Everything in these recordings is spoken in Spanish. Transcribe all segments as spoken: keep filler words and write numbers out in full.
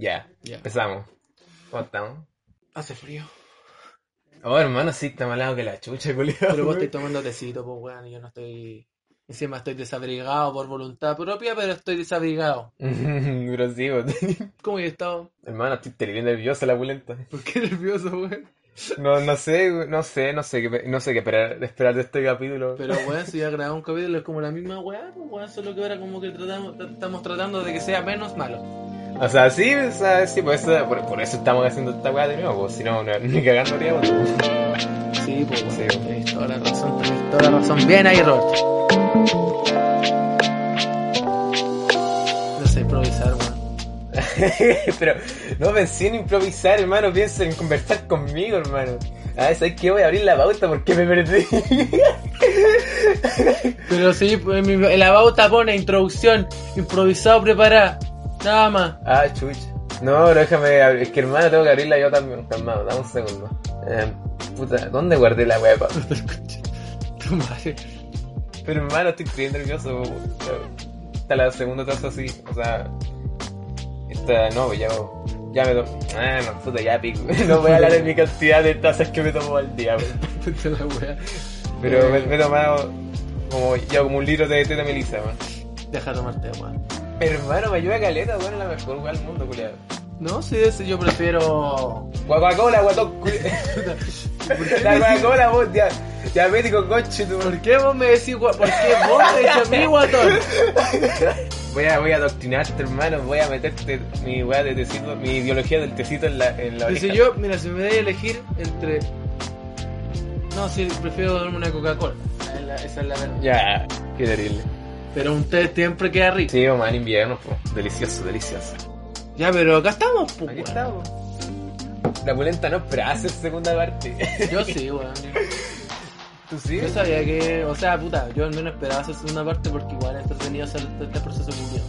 Ya, yeah. Empezamos. ¿Cómo estamos? Hace frío. Oh, hermano, sí, está malado que la chucha, culiao. Pero vos estoy tomando tecito, pues, weón, y yo no estoy... Encima estoy desabrigado por voluntad propia, pero estoy desabrigado. Pero sí, vos. ¿Cómo he estado? Hermano, estoy terrible nerviosa la pulenta. ¿Por qué nervioso, weón? No, no sé, no sé, no sé, qué, no sé qué esperar, esperar de este capítulo. Pero weón, si ya grabamos un capítulo es como la misma weá, pues weón, solo que ahora como que tratamos, estamos tratando de que sea menos malo. O sea, sí, o sea, sí, por eso, por, por eso estamos haciendo esta weá de nuevo, pues si no, ni cagando haríamos. Sí, pues weón, sí, pues. Tenés toda la razón, tenés toda la razón. Bien ahí, Robert. No sé improvisar, weón. Pero no pensé en improvisar, hermano. Pienso en conversar conmigo, hermano. Ah, ¿sabes qué? Voy a abrir la pauta porque me perdí. Pero sí, en la pauta pone introducción, improvisado, preparada. Nada más. Ah, chucha. No, pero déjame abrir. Es que, hermano, tengo que abrirla yo también. Calmado, dame un segundo. Eh, puta, ¿dónde guardé la wea de pauta? Tu madre. Pero, hermano, estoy bien nervioso. Hasta la segunda taza así, o sea... Esta, no, ya, ya me tomo. Ah, no, puta, ya pico. No voy a hablar de mi cantidad de tazas que me tomo al día, weón. Pero me, me he tomado como, ya, como un litro de té de melisa, weón. Deja tomarte, weón. Hermano, me ayuda caleta, weón, es la mejor weón del mundo, culiado. No, sí, sí, yo prefiero. Coca-Cola, guatón, culiado. La Coca-Cola, vos, ya. Ya me digo, coche, tú. ¿Por qué vos me decís, ¿por qué vos me decís a mí, guatón? Voy a, voy a adoctrinarte, hermano, voy a meterte mi weá de tecito, mi ideología del tecito en la, en la oreja. Pero si yo, mira, si me da a elegir entre... No, sí, prefiero darme una Coca-Cola. Esa es la, esa es la verdad. Ya, qué terrible. Pero un té siempre queda rico. Sí, mamá, en invierno, po. Delicioso, delicioso. Ya, pero acá estamos, po. Aquí estamos. La pulenta no, pero hace segunda parte. Yo sí, weón. ¿Tú sí? Yo sabía que, o sea, puta, yo al menos esperaba hacer segunda parte porque igual he entretenido hacer este proceso mundial.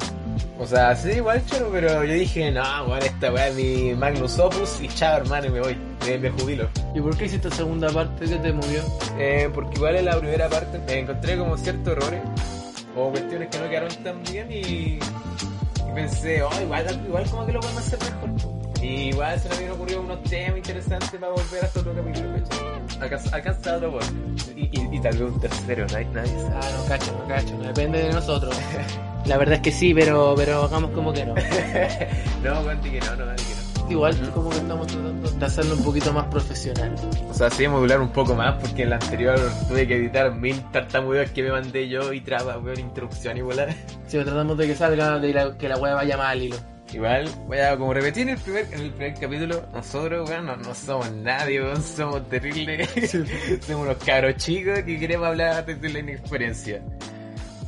O sea, sí, igual chulo, pero yo dije, no, igual esta weá es mi magnus opus y chao, hermano, y me voy, me, me jubilo. ¿Y por qué hiciste segunda parte? ¿Qué te movió? Eh, porque igual en la primera parte me encontré como ciertos errores o cuestiones que no quedaron tan bien y, y pensé, oh, igual, igual como que lo podemos hacer mejor. Y igual se me habían ocurrido unos temas interesantes para volver hasta otro capítulo, ¿cachai? Alcanza otro bol. Y, y, y tal vez un tercero, ¿no? Nice. Ah, no cacho, no cacho, no depende de nosotros. La verdad es que sí, pero, pero hagamos como que no. No, cuente que no, no, vale que no. Igual uh-huh. Como que estamos tratando de hacerlo un poquito más profesional. O sea, sí, modular un poco más, porque en la anterior tuve que editar mil tartamudeos que me mandé yo y traba, weón, instrucción y volar. Sí, tratamos de que salga, de la, que la weá vaya más al hilo. Igual, voy a como repetir en el primer, en el primer capítulo, nosotros, weón, no, no somos nadie, weón, somos terribles, somos unos cabros chicos que queremos hablar desde la inexperiencia.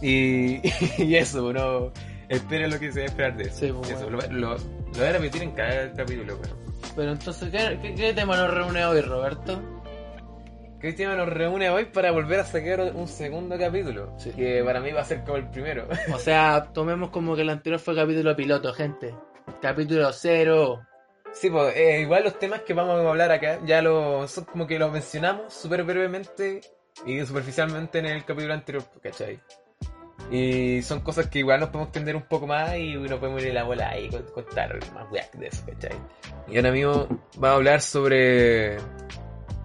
Y, y eso, uno espera lo que se va a esperar de eso. Sí, pues, eso bueno. lo, lo, lo voy a repetir en cada capítulo, weón. Pero entonces, ¿qué, qué, qué tema nos reúne hoy, Roberto? ¿Qué tema nos reúne hoy para volver a sacar un segundo capítulo? Sí. Que para mí va a ser como el primero. O sea, tomemos como que el anterior fue capítulo piloto, gente. Capítulo cero. Sí, pues eh, igual los temas que vamos a hablar acá, ya los como que los mencionamos súper brevemente y superficialmente en el capítulo anterior, ¿cachai? Y son cosas que igual nos podemos extender un poco más y nos podemos ir a la bola y contar más weas de eso, ¿cachai? Y ahora mismo va a hablar sobre...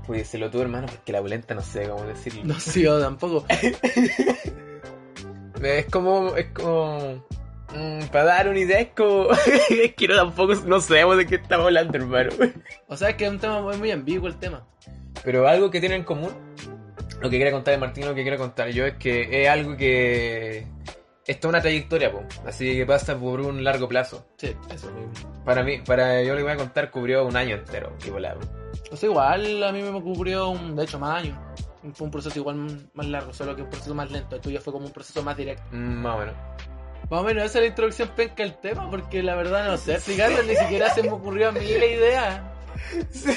Pues se lo tuvo, hermano, porque la pulenta no sé cómo decirlo. No sé, sí, yo tampoco. Es como... Es como... Mmm, para dar una idea es como... Es que no tampoco... No sabemos de qué estamos hablando, hermano. O sea, es que es un tema muy, muy ambiguo el tema. Pero algo que tienen en común... Lo que quería contar de Martín, lo que quiero contar yo es que es algo que... Esto es una trayectoria, po. Así que pasa por un largo plazo. Sí, eso mismo. Para mí, para yo le voy a contar, cubrió un año entero. Y volado. O sea, igual a mí me cubrió, un, de hecho, más años. Fue un proceso igual más largo, solo que un proceso más lento. El tuyo fue como un proceso más directo. Mm, más o menos. Más o menos, esa es la introducción penca al tema, porque la verdad no sé explicarlo, ni siquiera se me ocurrió a mí la idea. Sí,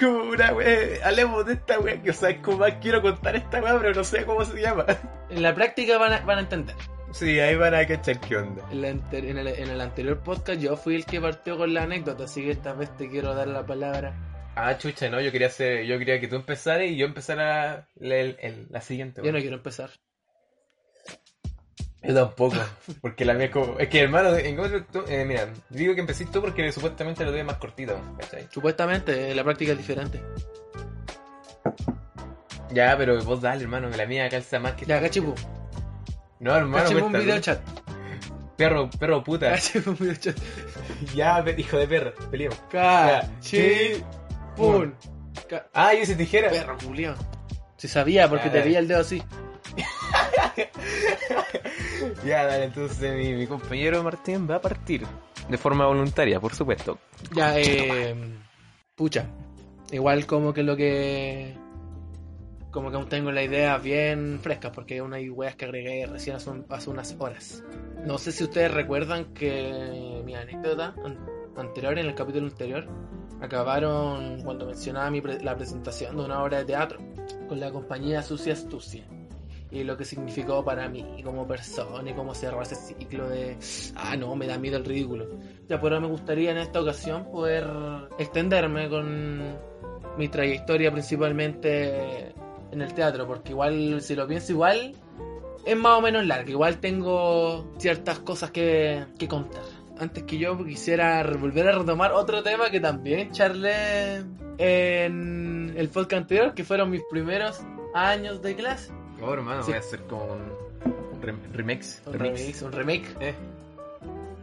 como una wea, hablemos de esta wea, que o sea, es como más quiero contar esta wea, pero no sé cómo se llama. En la práctica van a, van a entender. Sí, ahí van a cachar qué onda. En, la enter- en, el, en el anterior podcast yo fui el que partió con la anécdota, así que esta vez te quiero dar la palabra. Ah, chucha, no, yo quería hacer, yo quería que tú empezaras y yo empezara la, la, la, la siguiente. Yo no quiero empezar. Yo tampoco, porque la mía es como... Es que, hermano, en otro, eh, mira, digo que empecé tú porque supuestamente lo tuve más cortito, ¿cachai? Supuestamente, la práctica es diferente. Ya, pero vos dale, hermano, la mía calza más que... Ya, cachipu. No, hermano, cachipu un video chat. Perro, perro puta. Cachipu un video chat. Ya, hijo de perro, peleamos. Cachipun. Ah, yo hice tijera. Perro, Julián. Se sabía, porque te veía el dedo así. Ya, dale, entonces mi, mi compañero Martín va a partir de forma voluntaria, por supuesto. Ya, eh... pucha, igual como que lo que... como que aún tengo la idea bien fresca, porque hay unas weas que agregué recién hace, un, hace unas horas. No sé si ustedes recuerdan que mi anécdota an- anterior, en el capítulo anterior, acabaron cuando mencionaba mi pre- la presentación de una obra de teatro con la compañía Sucia Astucia. Y lo que significó para mí, y como persona, y cómo cerrar ese ciclo de... Ah, no, me da miedo el ridículo. Ya, pero me gustaría en esta ocasión poder extenderme con mi trayectoria principalmente en el teatro, porque igual, si lo pienso igual, es más o menos largo. Igual tengo ciertas cosas que, que contar. Antes que yo quisiera volver a retomar otro tema que también charlé en el podcast anterior, que fueron mis primeros años de clase. Oh, hermano, sí. Voy a hacer como un rem- remix. Un remix. remix, un remake. Eh.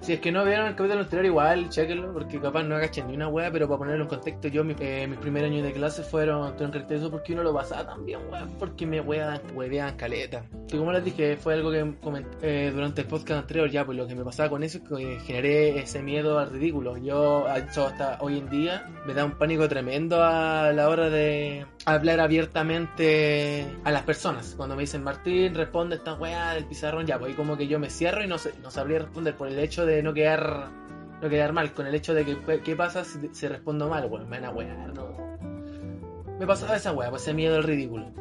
Si es que no vieron el capítulo anterior, igual, chéquenlo, porque capaz no agachen ni una wea, pero para ponerlo en contexto, yo, mi, eh, mis primeros años de clase fueron tan retesos porque uno lo pasaba tan bien, wea, porque me weaban, weaban caleta. Y como les dije, fue algo que comenté eh, durante el podcast anterior, ya, pues lo que me pasaba con eso es que generé ese miedo al ridículo. Yo, hasta hoy en día, me da un pánico tremendo a la hora de hablar abiertamente a las personas. Cuando me dicen, Martín, responde esta wea del pizarrón, ya, pues ahí como que yo me cierro y no, no sabría responder por el hecho de no quedar no quedar mal, con el hecho de que qué pasa si, si respondo mal, bueno, me van a wear, no. Me pasaba esa wea, pues ese miedo al ridículo.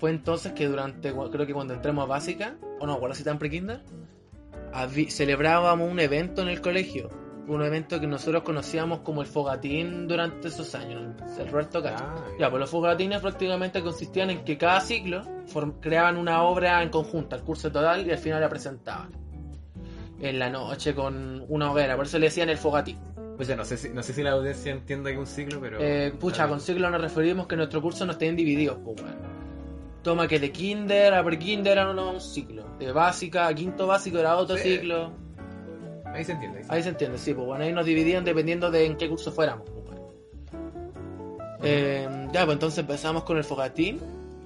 Fue entonces que durante, creo que cuando entramos a básica, o no, bueno, si tan pre-kinder, avi- celebrábamos un evento en el colegio, un evento que nosotros conocíamos como el fogatín durante esos años, el Roberto Cacho. Ya, pues los fogatines prácticamente consistían en que cada ciclo form- creaban una obra en conjunto, el curso total, y al final la presentaban en la noche con una hoguera, por eso le decían el fogatín. Pues ya no sé si, no sé si la audiencia entiende que un ciclo, pero... Eh, pucha, con ciclo nos referimos que nuestro curso nos estén divididos, pues, bueno. Toma que de kinder a pre-kinder era un ciclo, de básica a quinto básico era otro sí. ciclo. Ahí se entiende. Ahí se, ahí se entiende, sí, pues bueno, ahí nos dividían dependiendo de en qué curso fuéramos, pues, bueno. eh, Ya, pues entonces empezamos con el fogatín,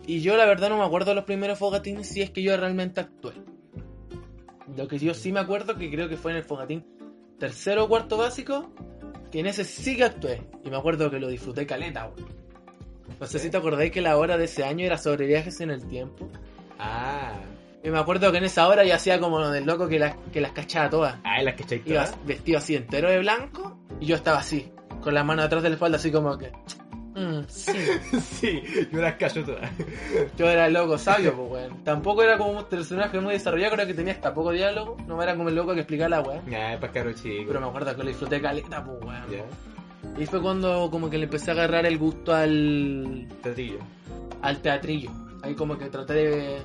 y yo la verdad no me acuerdo de los primeros fogatines si es que yo realmente actué. Lo que yo sí me acuerdo, que creo que fue en el fogatín tercero o cuarto básico, que en ese sí que actué. Y me acuerdo que lo disfruté caleta, güey. No sé si te acordáis que la hora de ese año era sobre viajes en el tiempo. Ah. Y me acuerdo que en esa hora yo hacía como lo del loco que las, que las cachaba todas. Ah, las cachaba todas. Iba vestido así entero de blanco, y yo estaba así, con la mano atrás de la espalda, así como que... Mm, sí. Sí, yo las cacho todas. Yo era el loco sabio, pues, weón. Tampoco era como un personaje muy desarrollado, creo que tenía hasta poco diálogo. No era como el loco que explicaba la weón. Nah, es pascaro chico. Pero me acuerdo que lo disfruté caleta, pues, weón. Yeah. Y fue cuando como que le empecé a agarrar el gusto al... Teatrillo. Al teatrillo. Ahí como que traté de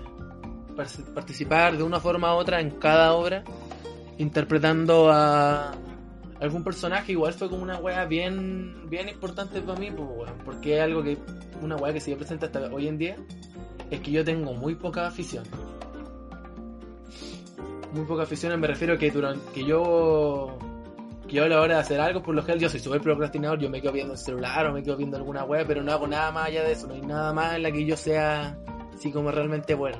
participar de una forma u otra en cada obra, interpretando a... algún personaje. Igual fue como una wea bien bien importante para mí, pues, wea, porque es algo que, una wea que sigue presente hasta hoy en día, es que yo tengo muy poca afición. Muy poca afición, me refiero a que durante, que yo, que yo a la hora de hacer algo, por lo general yo soy súper procrastinador, yo me quedo viendo el celular o me quedo viendo alguna wea, pero no hago nada más allá de eso, no hay nada más en la que yo sea así como realmente bueno.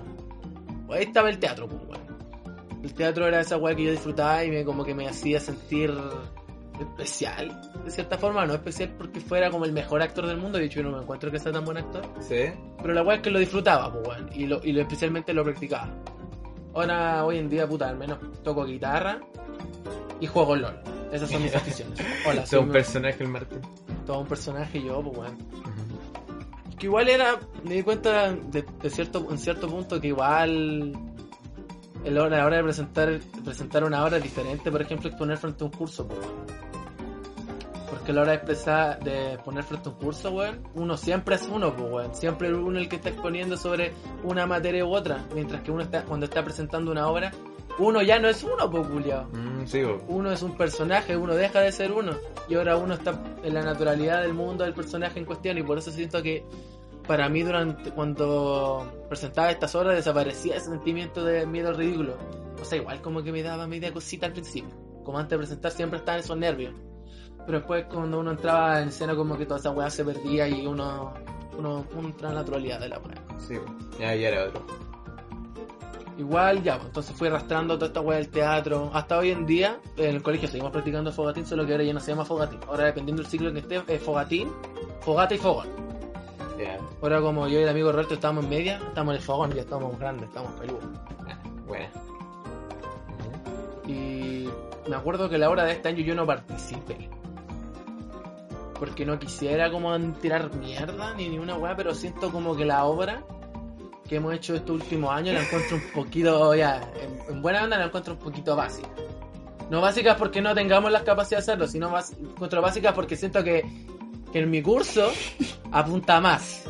Pues ahí estaba el teatro, pues, wea. El teatro era esa weá que yo disfrutaba y me, como que me hacía sentir especial, de cierta forma. No especial porque fuera como el mejor actor del mundo, de hecho yo no me encuentro que sea tan buen actor. Sí. Pero la weá es que lo disfrutaba, pues, weón, y lo, y lo especialmente lo practicaba. Ahora, hoy en día, puta, al menos toco guitarra y juego LOL. Esas son mis aficiones. Hola, todo un mi... personaje el Martín. Todo un personaje yo, pues, weón. Uh-huh. Que igual era, me di cuenta de, de cierto, en cierto punto que igual... El hora, la hora de presentar presentar una obra es diferente, por ejemplo, exponer frente a un curso, pues, porque porque a la hora de expresar, de poner frente a un curso, weón, uno siempre es uno, pues, weón. Siempre es uno el que está exponiendo sobre una materia u otra, mientras que uno está, cuando está presentando una obra, uno ya no es uno, pues, culiao. Mm, sí, weón. Uno es un personaje, uno deja de ser uno, y ahora uno está en la naturalidad del mundo del personaje en cuestión, y por eso siento que para mí, durante cuando presentaba estas obras, desaparecía ese sentimiento de miedo ridículo. O sea, igual como que me daba media cosita al principio, como antes de presentar siempre estaban esos nervios, pero después cuando uno entraba en escena como que toda esa weá se perdía y uno uno entra en la naturalidad de la weá. Sí, ya, ya era otro. Igual ya, pues, entonces fui arrastrando toda esta weá del teatro, hasta hoy en día en el colegio seguimos practicando fogatín, solo que ahora ya no se llama fogatín, ahora dependiendo del ciclo en que esté es fogatín, fogata y fogón. Yeah. Ahora como yo y el amigo Roberto estábamos en media, estamos en el fogón, ya estamos grandes, estamos peludos. Ah, bueno. Y me acuerdo que la obra de este año yo no participé, porque no quisiera como tirar mierda ni, ni una weá, pero siento como que la obra que hemos hecho estos últimos años la encuentro un poquito, ya, en, en buena onda la encuentro un poquito básica. No básicas porque no tengamos las capacidades de hacerlo, sino bas- encuentro básicas porque siento que, que en mi curso apunta más.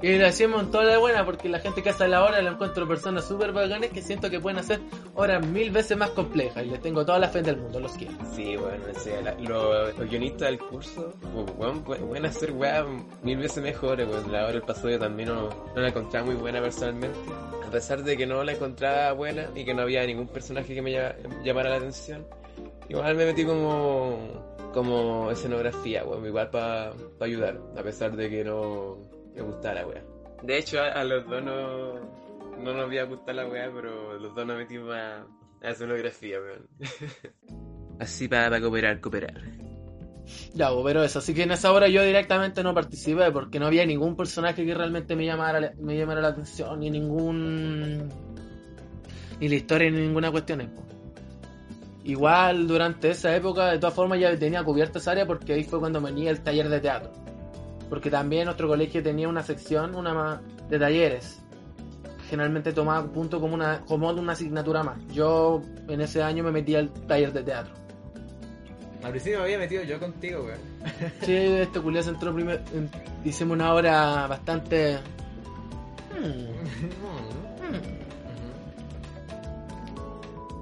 Y lo hacemos en toda la buena, porque la gente que hace la obra la encuentro personas súper bacanes que siento que pueden hacer obras mil veces más complejas, y les tengo toda la fe del mundo, los quiero. Sí, bueno, o sea, la, lo, los guionistas del curso, bueno, pueden hacer weas mil veces mejores, pues la obra del pasado también no, no la encontraba muy buena personalmente, a pesar de que no la encontraba buena y que no había ningún personaje que me llama, llamara la atención. Igual me metí como, como escenografía, bueno, igual para pa ayudar, a pesar de que no... me gustaba la weá. De hecho, a, a los dos no, no nos había gustado la weá, pero los dos nos metimos a, a escenografía, weón. Así para pa cooperar, cooperar. Ya, pero eso. Así que en esa obra yo directamente no participé porque no había ningún personaje que realmente me llamara, me llamara la atención, ni ningún. ni la historia, ni ninguna cuestión. Igual durante esa época, de todas formas, ya tenía cubierta esa área porque ahí fue cuando venía el taller de teatro. Porque también nuestro colegio tenía una sección una más de talleres. Generalmente tomaba punto como una, como una asignatura más. Yo en ese año me metí al taller de teatro. Al principio me había metido yo contigo, güey. Sí, este culiao se entró primero. Hicimos una obra bastante...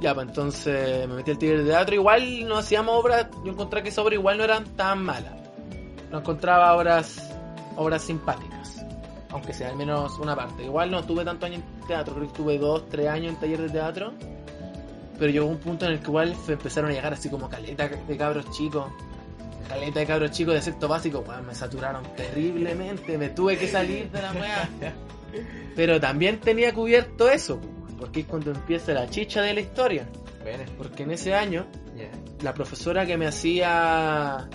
Ya, pues entonces me metí al taller de teatro. Igual no hacíamos obras, yo encontré que esas obras igual no eran tan malas. No encontraba obras obras simpáticas, aunque sea al menos una parte. Igual no estuve tanto años en teatro, creo que estuve dos, tres años en taller de teatro, pero llegó un punto en el que igual empezaron a llegar así como caleta de cabros chicos, caleta de cabros chicos de sexto básico, bueno, me saturaron terriblemente, me tuve que salir de la weá. Pero también tenía cubierto eso, porque es cuando empieza la chicha de la historia. Bueno. Porque en ese año, yeah, la profesora que me hacía...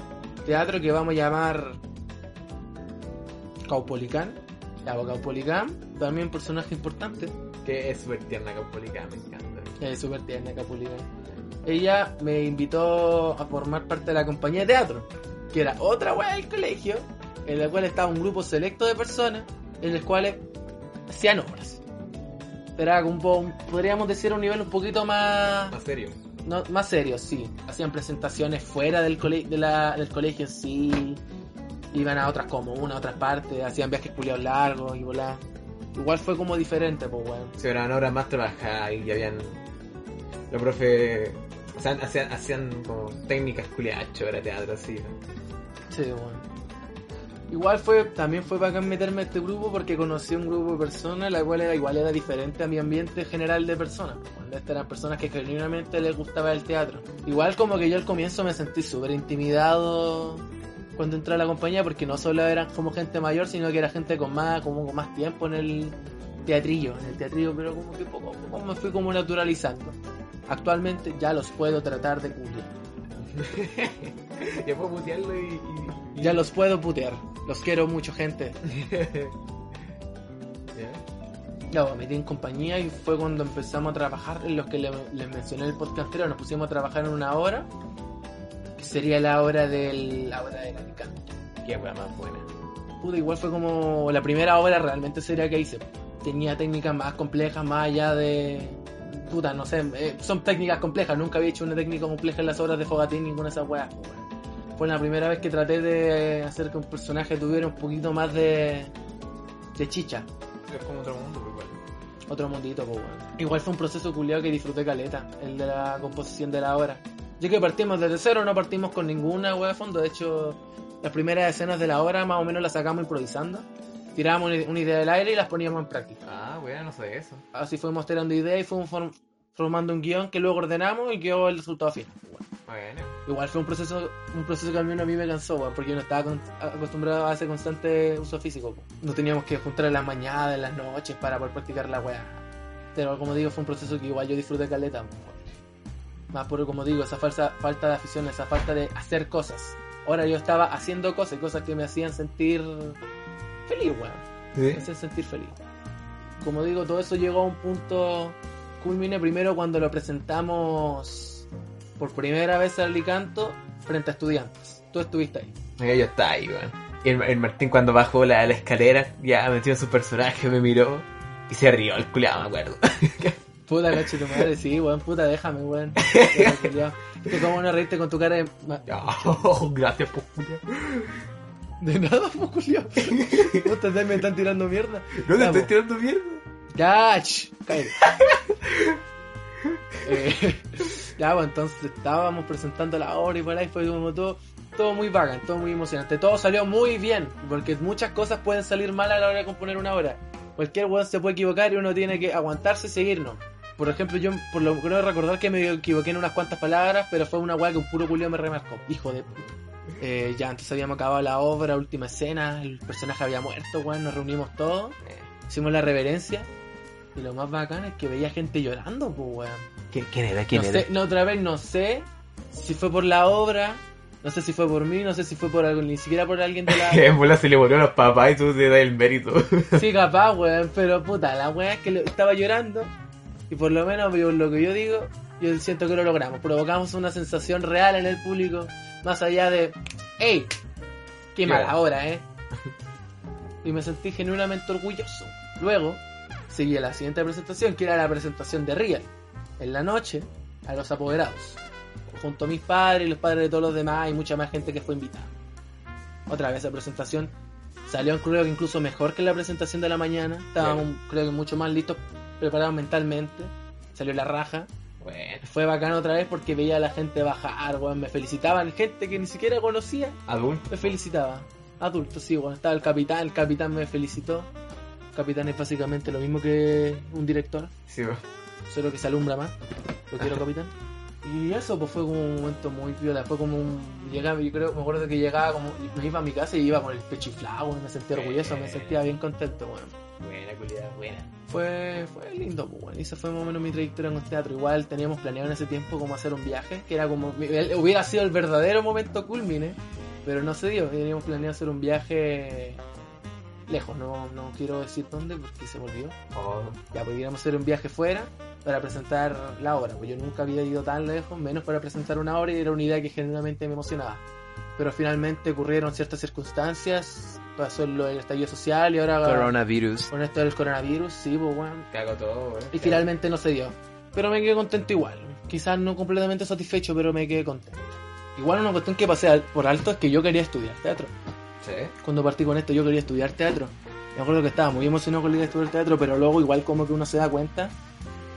teatro, que vamos a llamar Caupolicán, la Caupolicán, también un personaje importante que es súper tierna. Caupolicán me encanta, es súper tierna Caupolicán. Ella me invitó a formar parte de la compañía de teatro, que era otra wea del colegio, en la cual estaba un grupo selecto de personas en los cuales hacían obras, pero era un, podríamos decir, un nivel un poquito más más serio. No, más serio, sí. Hacían presentaciones fuera del, cole- de la, del colegio, sí. Iban a otras comunas, a otras partes. Hacían viajes culiados largos y volá. Igual fue como diferente, pues, weón. Sí, eran obras más trabajadas y habían... los profes... O sea, hacían, hacían como técnicas culiadas, era teatro, así, ¿no? Sí, bueno. Igual fue... también fue bacán meterme a este grupo porque conocí un grupo de personas la cual era igual, era diferente a mi ambiente general de personas. Estas eran personas que genuinamente les gustaba el teatro. Igual como que yo al comienzo me sentí súper intimidado cuando entré a la compañía, porque no solo eran como gente mayor, sino que era gente con más, como con más tiempo en el teatrillo, en el teatrillo, pero como que poco a poco me fui como naturalizando. Actualmente ya los puedo tratar de putear. Ya puedo putearlo y, y, y... ya los puedo putear. Los quiero mucho, gente. Yeah. Ya, me metí en compañía y fue cuando empezamos a trabajar en los que le, les mencioné en el podcast anterior. Nos pusimos a trabajar en una obra que sería la obra del la obra del Alicanto. Qué obra más buena. Puta, igual fue como la primera obra realmente seria que hice. Tenía técnicas más complejas, más allá de... puta, no sé, eh, son técnicas complejas. Nunca había hecho una técnica compleja en las obras de fogatín, ninguna de esas weas. fue la primera vez que traté de hacer que un personaje tuviera un poquito más de, de chicha. Es como otro mundo, igual. Otro mundito, pues bueno. Igual fue un proceso culiado que disfruté caleta, el de la composición de la obra. Ya que partimos desde cero, no partimos con ninguna wea de fondo. De hecho, las primeras escenas de la obra más o menos las sacamos improvisando. Tirábamos una idea del aire y las poníamos en práctica. Ah, wea, no sé eso. Así fuimos tirando ideas y fuimos form- formando un guión que luego ordenamos y quedó el resultado final. Bueno. Bueno. Igual fue un proceso un proceso que a mí, a mí me cansó, wea, porque yo no estaba con- acostumbrado a hacer constante uso físico. Wea. Nos teníamos que juntar en las mañanas, en las noches para poder practicar la wea. Pero como digo, fue un proceso que igual yo disfruté caleta. Wea. Más por, como digo, esa falsa, falta de afición, esa falta de hacer cosas. Ahora yo estaba haciendo cosas, cosas que me hacían sentir feliz, weón. ¿Sí? Me hacían sentir feliz. Como digo, todo eso llegó a un punto culmine primero cuando lo presentamos por primera vez al Alicanto frente a estudiantes. Tú estuviste ahí. Yo estaba ahí, weón. Y el, el Martín cuando bajó la, la escalera, ya metió en su personaje, me miró y se rió, el culiado, me acuerdo. Puta, cacho tu madre, sí, weón, puta, déjame, weón. ¿Tú cómo no reírte con tu cara de... Oh, gracias, po, culiao. De nada, po, culiao. Puta, me están tirando mierda. No te estoy tirando mierda. Ya, ch, cállate. eh, ya, pues, entonces estábamos presentando la obra y por ahí fue como todo, todo muy bacán, todo muy emocionante. Todo salió muy bien, porque muchas cosas pueden salir mal a la hora de componer una obra. Cualquier weón se puede equivocar y uno tiene que aguantarse y seguirnos. Por ejemplo, yo por lo creo recordar que me equivoqué en unas cuantas palabras, pero fue una weá que un puro culiao me remarcó. Hijo de puta. Eh, ya antes habíamos acabado la obra, última escena, el personaje había muerto, weón, nos reunimos todos, hicimos la reverencia. Y lo más bacán es que veía gente llorando, pues weón. ¿Quién, quién era? ¿Quién no era? Sé, no, otra vez no sé si fue por la obra, no sé si fue por mí, no sé si fue por algo, ni siquiera por alguien de la... En bola se le volvió a los papás y tú te das el mérito. Sí, capaz, weón, pero puta, la weá es que lo, estaba llorando. Y por lo menos por lo que yo digo, yo siento que lo logramos. Provocamos una sensación real en el público, más allá de... ¡Ey! ¡Qué mala claro. Hora, eh! Y me sentí genuinamente orgulloso. Luego, seguí a la siguiente presentación, que era la presentación de Real. En la noche, a los apoderados. Junto a mis padres y los padres de todos los demás y mucha más gente que fue invitada. Otra vez la presentación salió, creo que incluso mejor que la presentación de la mañana. Estábamos, bueno. Creo que mucho más listos... preparados mentalmente, salió la raja. Bueno. Fue bacán otra vez porque veía a la gente bajar, weón. Me felicitaban gente que ni siquiera conocía. Adulto. Me felicitaba. Adulto, sí, weón. Estaba el capitán, el capitán me felicitó. El capitán es básicamente lo mismo que un director. Sí, weón. Solo que se alumbra más. Lo quiero, capitán. Y eso pues fue como un momento muy piola. Fue como un... Llegaba, yo creo, me acuerdo que llegaba como... Me iba a mi casa y iba con el pecho inflado, weón. Me sentía orgulloso, me sentía bien contento, weón. Buena, culiada, buena. Fue, fue lindo, pues, bueno. Y esa fue más o menos mi trayectoria en el teatro. Igual teníamos planeado en ese tiempo como hacer un viaje, que era como... Hubiera sido el verdadero momento culmine, pero no se dio. Teníamos planeado hacer un viaje lejos, no, no quiero decir dónde porque se volvió. Oh. Ya, pues íbamos a hacer un viaje fuera para presentar la obra. Pues yo nunca había ido tan lejos, menos para presentar una obra, y era una idea que generalmente me emocionaba. Pero finalmente ocurrieron ciertas circunstancias... Pasó el, el estallido social y ahora... Coronavirus. Con esto del coronavirus, sí, pues, weón. Cago todo, weón. Y finalmente no se dio. Pero me quedé contento igual. Quizás no completamente satisfecho, pero me quedé contento. Igual una cuestión que pasé por alto es que yo quería estudiar teatro. Sí. Cuando partí con esto yo quería estudiar teatro. Me acuerdo que estaba muy emocionado con la idea de estudiar teatro, pero luego igual como que uno se da cuenta.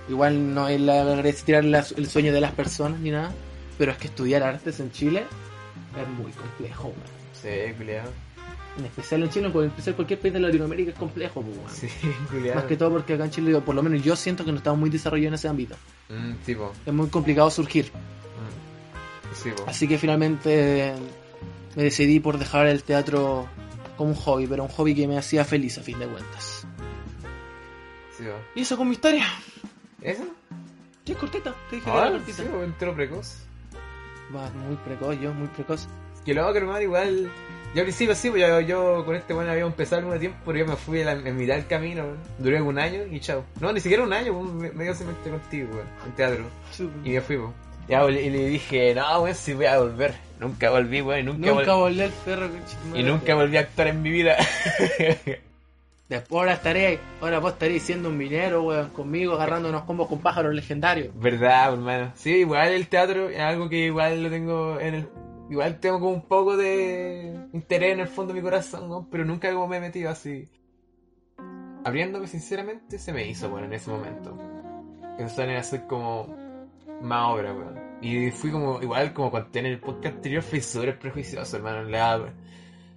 Igual no es la, tirar la, el sueño de las personas ni nada. Pero es que estudiar artes en Chile es muy complejo, weón. Sí, culiado. En especial en Chile, en especial cualquier país de Latinoamérica es complejo, pues, bueno. Sí, culiado. Más que todo porque acá en Chile, por lo menos yo siento que no estamos muy desarrollados en ese ámbito. Mm, tipo. Es muy complicado surgir. Mm. Sí, po. Así que finalmente me decidí por dejar el teatro como un hobby, pero un hobby que me hacía feliz a fin de cuentas. Sí, po. Y eso con mi historia. ¿Eso? Sí, es cortita, te dije. Ah, sí, po, entero precoz. Va, muy precoz, yo, muy precoz. Que lo hago cremar igual. Yo al principio sí, pues yo, yo con este bueno había empezado un tiempo, pero yo me fui en mitad del camino, ¿no? Duré un año y chao. No, ni siquiera un año, pues, medio semestre contigo, weón, en teatro. Super. Y me fui, pues. Ya, y le dije, no, weón, si voy a volver. Nunca volví, weón, nunca, nunca volví. Nunca volví al perro, chico. Y nunca volví a actuar en mi vida. Después ahora estaré, ahora vos estaréis siendo un minero, weón, conmigo, agarrando unos combos con pájaros legendarios. Verdad, hermano. Sí, igual el teatro es algo que igual lo tengo en el... igual tengo como un poco de interés en el fondo de mi corazón, ¿no? Pero nunca como me he metido así. Abriéndome, sinceramente, se me hizo, bueno, en ese momento. Pensaban en hacer como más obra, weón. Y fui como, igual como conté en el podcast anterior, fui súper prejuicioso, hermano. La,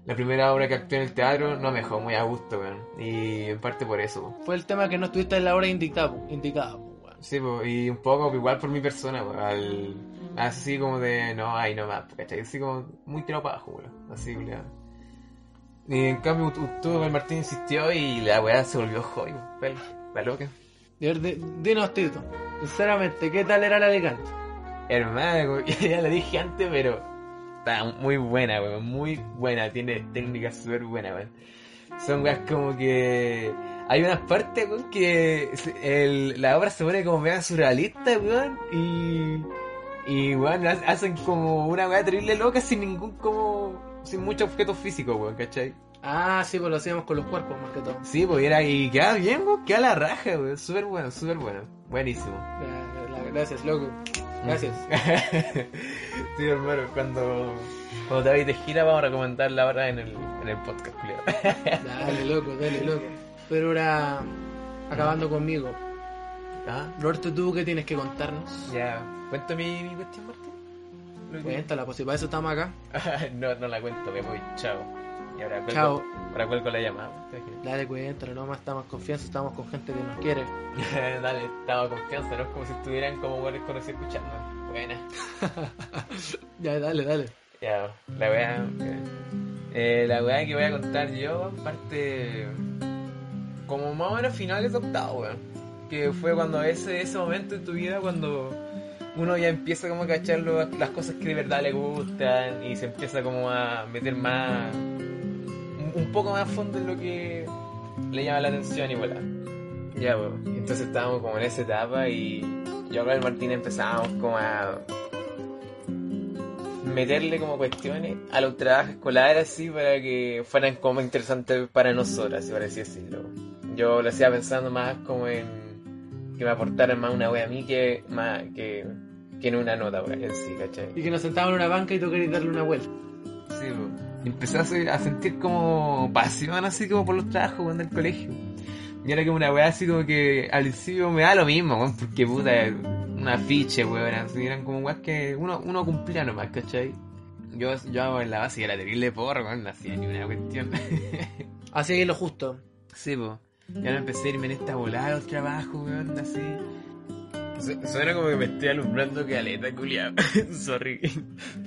la primera obra que actué en el teatro no me dejó muy a gusto, weón. Y en parte por eso, weón. Fue el tema que no estuviste en la obra indicada, indicada, weón. Sí, weón. Y un poco igual por mi persona, weón. Al, así como de, no, ay, no más, ¿cachai? Así como muy tirado para abajo, weón. Así, weón. Y en cambio tú, el Martín insistió y la weá se volvió joy, pelo, la loca. Dinos, Tito, sinceramente, ¿qué tal era el Alicanto? Hermano, ya lo dije antes, pero está muy buena, weón, muy buena, tiene técnicas súper buenas, weón. Son weas como que... hay unas partes, weón, que el, la obra se pone como mega surrealista, weón, y... y, weón, hacen como una weá terrible loca sin ningún como... sin muchos objetos físicos, weón, ¿cachai? Ah, sí, pues lo hacíamos con los cuerpos más que todo. Sí, pues era, y queda bien, weón, queda la raja, weón, súper bueno, súper bueno, buenísimo. La, la, gracias, loco, gracias. Sí, hermano, cuando, cuando David te gira vamos a recomendar la obra en el, en el podcast, creo. Dale, loco, dale, loco. Pero ahora, acabando conmigo, ¿ah? Roberto, ¿tú qué tienes que contarnos? Ya, cuéntame mi cuestión, Martín. Cuéntala, pues si para eso estamos acá. no, no la cuento, me voy, chao. Y ahora cuelgo, chao. Ahora cuelgo la llamada. Dale, cuéntala, nomás estamos confianza, estamos con gente que nos quiere. Dale, estamos confianza, no es como si estuvieran como buenos conocidos escuchando. Buena. Ya, dale, dale. Ya, la weá. Eh, la weá que voy a contar yo, parte. Como más o menos finales de octavo, weón. Que fue cuando ese, ese momento en tu vida cuando uno ya empieza como a cachar lo, las cosas que de verdad le gustan y se empieza como a meter más un, un poco más a fondo en lo que le llama la atención y voilà. Ya, pues, entonces estábamos como en esa etapa y yo con el Martín empezábamos como a meterle como cuestiones a los trabajos escolares así para que fueran como interesantes para nosotras, si parecía decirlo. Yo lo hacía pensando más como en que me aportaran más una wea a mí que más que que en una nota, por ahí, sí, ¿cachai? Y que nos sentaban en una banca y tú querías darle una vuelta. Sí, pues. Empecé a, a sentir como pasión así como por los trabajos, weón, del colegio. Y era como una weá así como que al principio me da lo mismo, weón, porque puta, un afiche, weón, así eran como weas que uno, uno cumplía nomás, ¿cachai? Yo, yo en la base era terrible porra, weón, no hacía ni una cuestión. Así que lo justo. Sí, pues. Y ahora empecé a irme en esta volada los trabajos, weón, así. Su- suena como que me estoy alumbrando caleta, culiado. Sorry.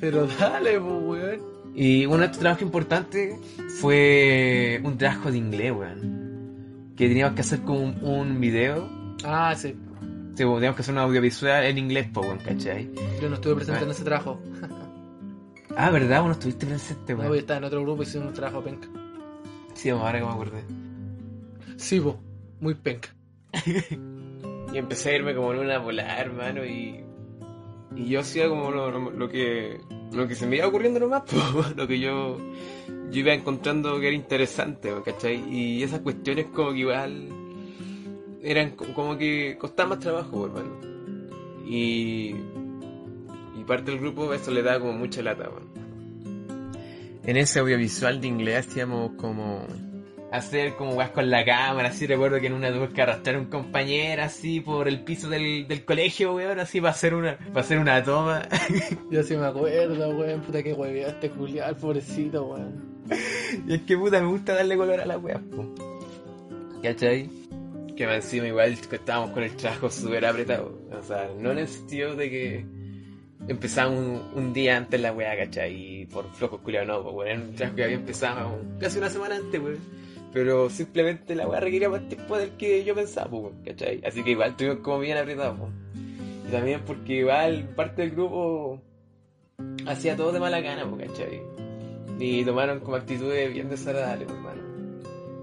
Pero dale, pues, weón. Y uno de estos trabajos importantes fue un trabajo de inglés, weón. Que teníamos que hacer como un, un video. Ah, sí. Sí, pues, teníamos que hacer un audiovisual en inglés, pues, weón, ¿cachai? Yo no estuve presente, bueno, en ese trabajo. Ah, ¿verdad? Bueno, estuviste presente, weón. No, yo estaba en otro grupo y hicimos un trabajo penca. Sí, vamos, ahora que me acordé. Sí, vos, muy penca. Y empecé a irme como en una volada, hermano, y... y yo hacía como lo, lo, lo que... lo que se me iba ocurriendo nomás, pues, lo que yo... yo iba encontrando que era interesante, ¿cachai? Y esas cuestiones como que igual... eran como que costaba más trabajo, hermano. Y... y parte del grupo eso le daba como mucha lata, hermano. En ese audiovisual de inglés hacíamos como... hacer como weas con la cámara, así. Recuerdo que en una tuve que arrastrar a un compañero así por el piso del, del colegio, weón, así para hacer una, para hacer una toma. Yo sí me acuerdo, weón, puta que hueveaste, culiado, pobrecito, weón. Y es que puta, me gusta darle color a las weas, po. ¿Cachai? Que me encima igual que estábamos con el trabajo súper apretado. O sea, no en el sentido de que empezaba un, un día antes la wea, ¿cachai? Y por flojos culiados no, po, weón, era un trabajo que había empezado casi una semana antes, weón. Pero simplemente la weá requería más tiempo del que yo pensaba, pues, ¿cachai? Así que igual estuvimos como bien apretados, pues. Y también porque igual parte del grupo hacía todo de mala gana, pues, ¿cachai? Y tomaron como actitudes bien desagradables, hermano.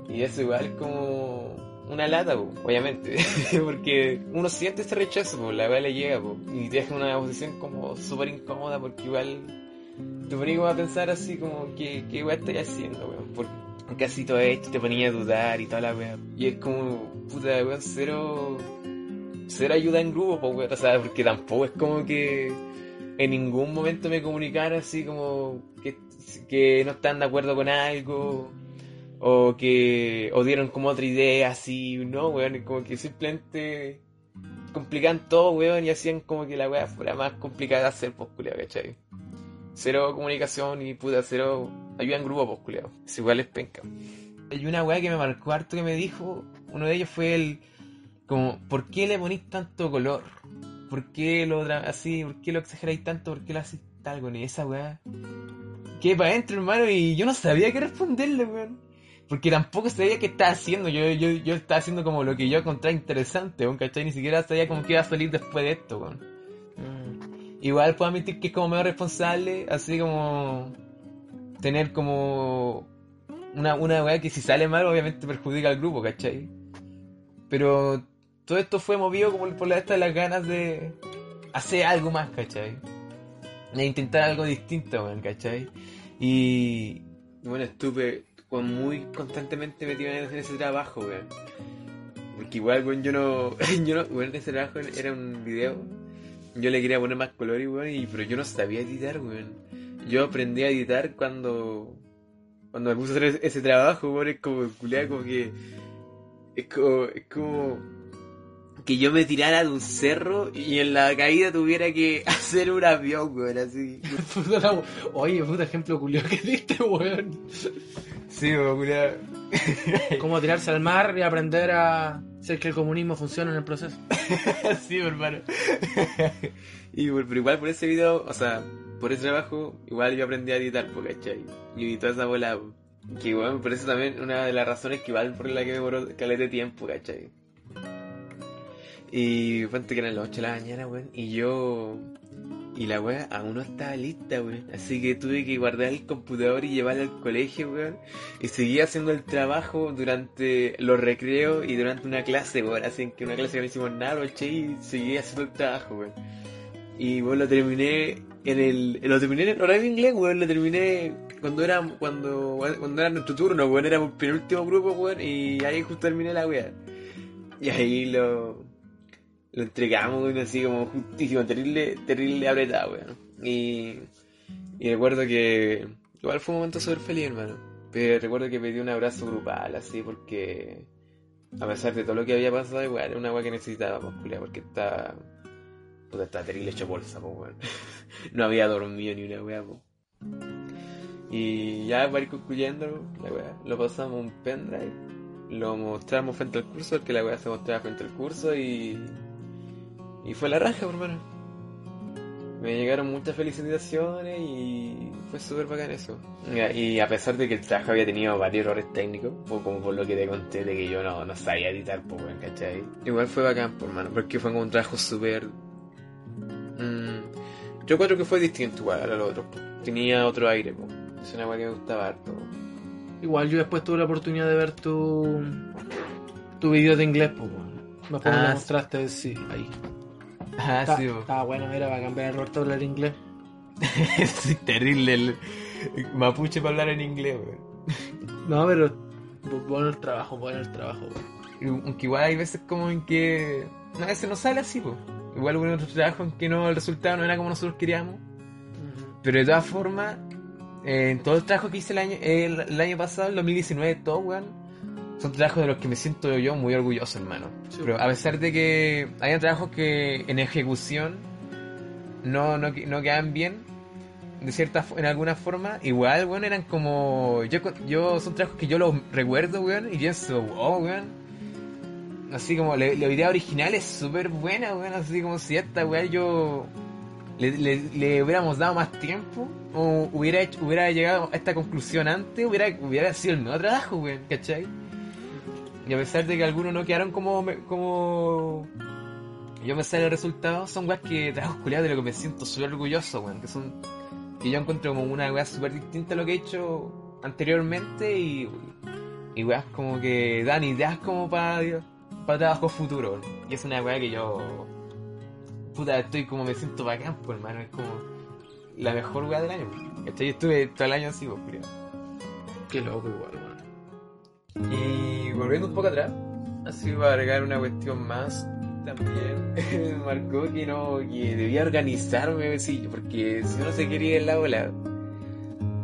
Y eso igual como una lata, pues, obviamente. Porque uno siente ese rechazo, pues, la weá le llega, pues. Y te deja una posición como súper incómoda porque igual te pones a pensar así como que qué weá estoy haciendo, weón. Porque casi todo esto te ponía a dudar y toda la wea. Y es como, puta, weón, cero. Cero ayuda en grupo, pues, weón. O sea, porque tampoco es como que en ningún momento me comunicaron así como que, que no están de acuerdo con algo, o que o dieron como otra idea así, no, weón, como que simplemente complicaban todo, weón, y hacían como que la weá fuera más complicada de hacer, pues, culiao, ¿cachai? Cero comunicación y puta, cero ayuda en grupo, pues, culiao. Es igual es penca. Hay una weá que me marcó harto que me dijo, uno de ellos fue el, como, ¿por qué le ponís tanto color? ¿Por qué lo así? ¿Por qué lo exageráis tanto? ¿Por qué lo hacís tal con esa weá? Que para adentro, hermano, y yo no sabía qué responderle, weón. Porque tampoco sabía qué estaba haciendo. Yo, yo, yo estaba haciendo como lo que yo encontraba interesante, weón, ¿cachai? Ni siquiera sabía cómo que iba a salir después de esto, weón. Mm. Igual puedo admitir que es como medio responsable, así como tener como una, una weá que si sale mal, obviamente perjudica al grupo, ¿cachai? Pero todo esto fue movido como por la esta de las ganas de hacer algo más, ¿cachai? De intentar algo distinto, weón, ¿cachai? Y bueno, estuve muy constantemente metido en ese trabajo, weón. Porque igual, weón, yo no... yo no, weón, ese trabajo era un video. Yo le quería poner más color y, weón, y, pero yo no sabía editar, weón. Yo aprendí a editar cuando... Cuando me puse a hacer ese trabajo, weón, es como culiado, como que... Es como, es como que yo me tirara de un cerro y en la caída tuviera que hacer un avión, weón, así. Oye, puta ejemplo culiado que diste, weón. Sí, weón, culiado. Como tirarse al mar y aprender a hacer que el comunismo funcione en el proceso. Sí, hermano. Y por, pero igual por ese video, o sea, por ese trabajo, igual yo aprendí a editar, po, ¿cachai? Y toda esa bola, po. Que igual me parece también una de las razones que vale por la que me moró caleta de tiempo, ¿cachai? Y ponte que eran las ocho de la mañana, weón, y yo... Y la weá aún no estaba lista, weón. Así que tuve que guardar el computador y llevarlo al colegio, weón. Y seguí haciendo el trabajo durante los recreos y durante una clase, weón. Así que una clase que no hicimos nada, weón, y seguí haciendo el trabajo, weón. Y bueno, lo terminé en el... Lo terminé en el horario de inglés, weón, lo terminé... Cuando era, cuando, cuando era nuestro turno, weón, bueno, éramos el penúltimo grupo, weón, bueno, y ahí justo terminé la weá. Y ahí lo, lo entregamos, weón, así como justísimo, terrible, terrible apretado, weón. Y, y recuerdo que, igual fue un momento súper feliz, hermano, pero recuerdo que pedí un abrazo grupal, así, porque a pesar de todo lo que había pasado, igual era una weá que necesitaba, pues, porque estaba, pues, estaba terrible hecho bolsa, pues, weón. No había dormido ni una weá, pues. Y ya para ir concluyendo, la weá, lo pasamos un pendrive, lo mostramos frente al curso, porque la weá se mostraba frente al curso y. Y fue la raja, hermano. Me llegaron muchas felicitaciones y fue súper bacán eso. Y a pesar de que el trabajo había tenido varios errores técnicos, como por lo que te conté de que yo no, no sabía editar, pues, ¿cachai? Igual fue bacán, por mano, porque fue un trabajo súper. Mmm, yo creo que fue distinto igual a los otros, tenía otro aire, pues. Es una weá que me gustaba harto. Igual yo después tuve la oportunidad de ver tu tu video de inglés, pues, me acuerdo que lo mostraste, sí, ahí. Ah, está, sí, estaba bueno, era para cambiar el rostro a hablar inglés. Es terrible el mapuche para hablar en inglés, weón. No, pero bueno el trabajo, bueno el trabajo, weón. Aunque igual hay veces como en que a veces no sale así, pues. Igual hubo otros trabajos en que no, el resultado no era como nosotros queríamos. Uh-huh. Pero de todas formas, en eh, todos los trabajos que hice el año, eh, el, el año pasado, el dos mil diecinueve, todo, weón, son trabajos de los que me siento yo muy orgulloso, hermano. Sí. Pero a pesar de que hay trabajos que en ejecución no, no, no quedan bien, de cierta, en alguna forma, igual, weón, eran como... Yo, yo son trabajos que yo los recuerdo, weón, y pienso, wow, weón. Así como la, la idea original es súper buena, weón, así como si esta, weón, yo... Le, le, le hubiéramos dado más tiempo o hubiera hecho, hubiera llegado a esta conclusión antes, hubiera, hubiera sido el nuevo trabajo, weón, ¿cachai? Y a pesar de que algunos no quedaron como como yo me sale el resultado, son weas que trabajos culiados de lo que me siento súper orgulloso, weón, que son que yo encuentro como una wea súper distinta a lo que he hecho anteriormente y, y weas como que dan ideas como para para trabajos futuros, y es una wea que yo puta, estoy como me siento bacán, pues, hermano, es como la mejor weá del año. Estoy, estuve todo el año así, pues, culiao. Qué loco igual, hermano. Y volviendo un poco atrás, así voy a agregar una cuestión más también me marcó que no, que debía organizarme, sí, porque si uno se quería ir la bola,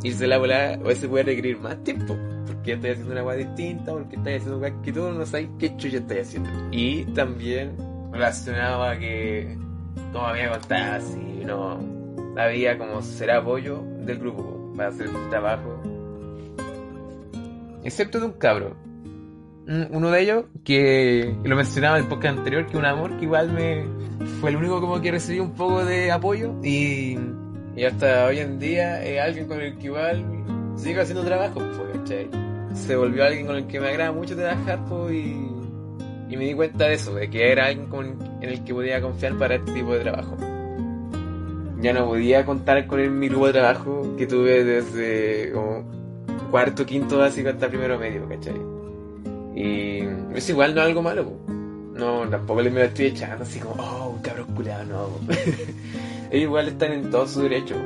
irse la bola, o se puede requerir más tiempo, porque estoy haciendo una cosa distinta, porque estoy haciendo cosas que tú no sabes qué chucha estoy haciendo. Y también relacionado a que, como había contado, así, no había como ser apoyo del grupo para hacer el trabajo, excepto de un cabro. Uno de ellos, que lo mencionaba en el podcast anterior, que un amor que igual me fue el único como que recibió un poco de apoyo, y, y hasta hoy en día es alguien con el que igual sigo haciendo trabajo, ¿cachai? Se volvió alguien con el que me agrada mucho trabajar, pues, y, y me di cuenta de eso, de que era alguien con, en el que podía confiar para este tipo de trabajo. Ya no podía contar con el, mi grupo de trabajo que tuve desde como cuarto, quinto básico hasta primero medio, ¿cachai? Y es igual, no es algo malo, po. No, tampoco les me lo estoy echando así como, oh, cabros culados, no. Ellos igual están en todo su derecho,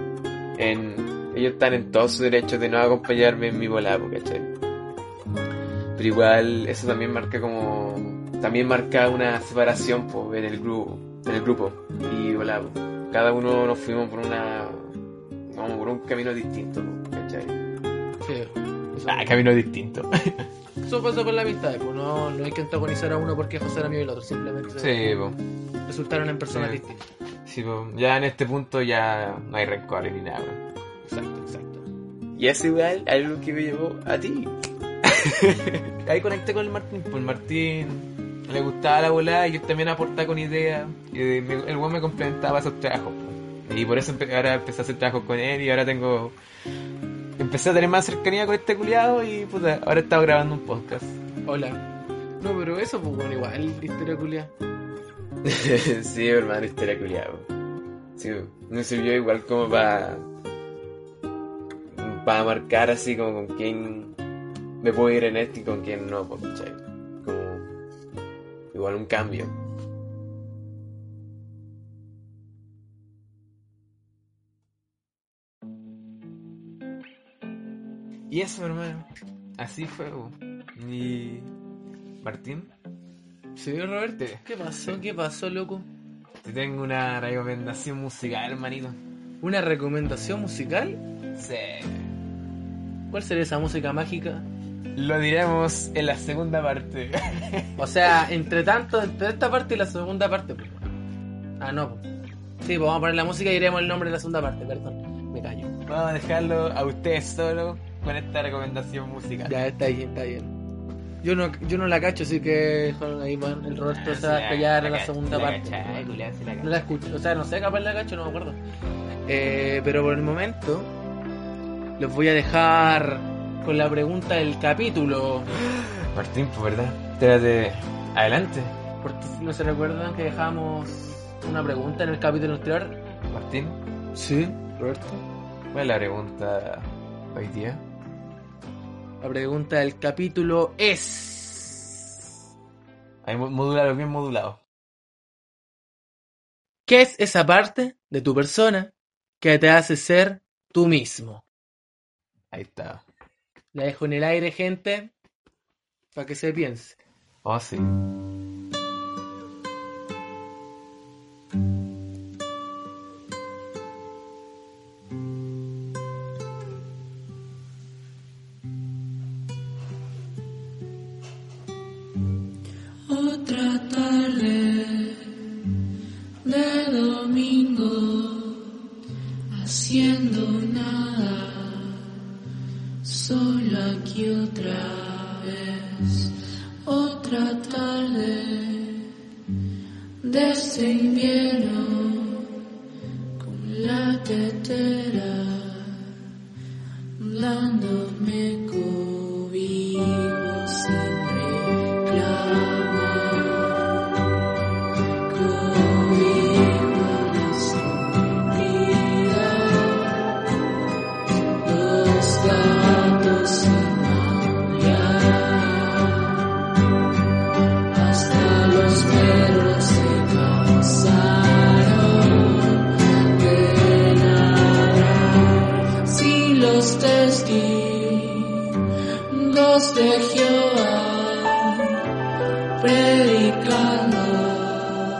en, ellos están en todo su derecho de no acompañarme en mi volada, ¿cachai? Pero igual eso también marca como, también marca una separación, po, en el grupo, en el grupo y volada, po. Cada uno nos fuimos por una, vamos, por un camino distinto, po, ¿cachai? Sí. Ah, camino distinto. Eso pasa con la amistad, pues no, no hay que antagonizar a uno porque es ser amigo del otro, simplemente sí, pues, resultaron en personas sí, distintas. Sí, pues, ya en este punto ya no hay rencores ni nada. Pues. Exacto, exacto. Y es igual algo que me llevó a ti. Ahí conecté con el Martín, pues el Martín le gustaba la volada y yo también aportaba con ideas. Y el weón me complementaba esos trabajos, pues. Y por eso empe- ahora empecé a hacer trabajos con él y ahora tengo... Empecé a tener más cercanía con este culiado y puta, ahora he estado grabando un podcast. Hola. No, pero eso, pues bueno, igual, historia culiada. Sí, hermano, historia culiada. Sí, me sirvió igual como para... Para marcar así como con quién me puedo ir en este y con quién no, pues, ¿cachai? Como... Igual un cambio. Y eso, hermano, así fue. ¿Y Martín? Sí, Roberto. ¿Qué pasó? ¿Qué pasó, loco? Te tengo una recomendación musical, hermanito. ¿Una recomendación musical? Sí. ¿Cuál será esa música mágica? Lo diremos en la segunda parte. O sea, entre tanto, entre esta parte y la segunda parte. Pues. Ah, no. Sí, pues vamos a poner la música y diremos el nombre de la segunda parte, perdón. Me callo. Vamos a dejarlo a ustedes solo. Con esta recomendación musical. Ya, está bien, está bien. Yo no, yo no la cacho, así que ahí van, el Roberto se va a callar en la segunda parte. No la escucho, o sea, no sé, capaz la cacho, no me acuerdo. Eh, pero por el momento, los voy a dejar con la pregunta del capítulo. Martín, pues, ¿verdad? Tírate adelante. Porque si no se recuerdan que dejamos una pregunta en el capítulo anterior. Martín. Sí, Roberto. ¿Cuál es la pregunta hoy día? La pregunta del capítulo es... Ahí modulado, bien modulado. ¿Qué es esa parte de tu persona que te hace ser tú mismo? Ahí está. La dejo en el aire, gente, para que se piense. Oh, sí. De Jehová predicando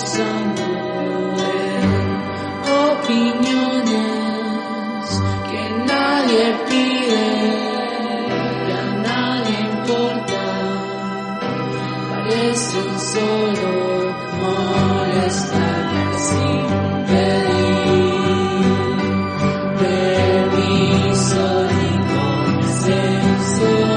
pensando en opiniones que nadie pide, que a nadie importa, parecen solo molestar sin pedir permiso ni consenso.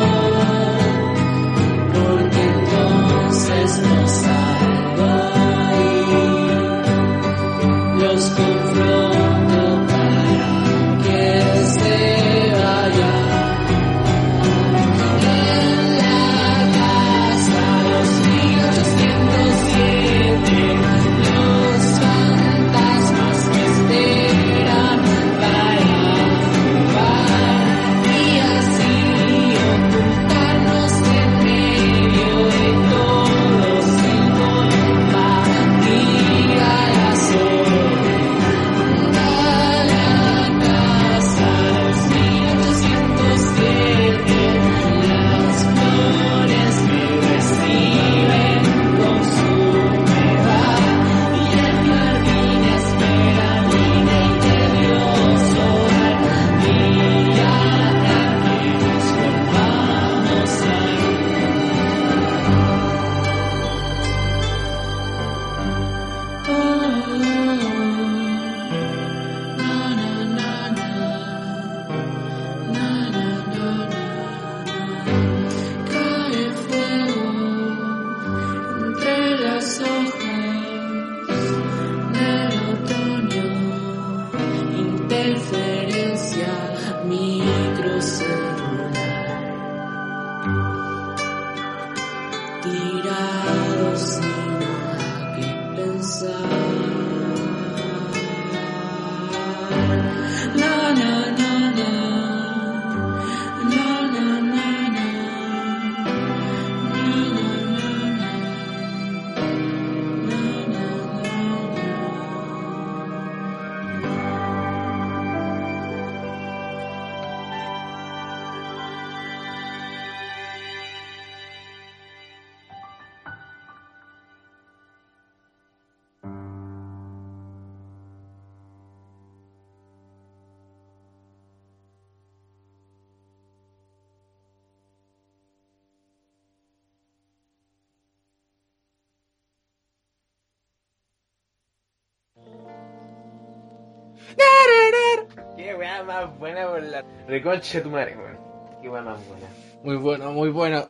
Qué weá más buena por la reconche tu madre, weón. Qué weá más buena. Muy bueno, muy bueno.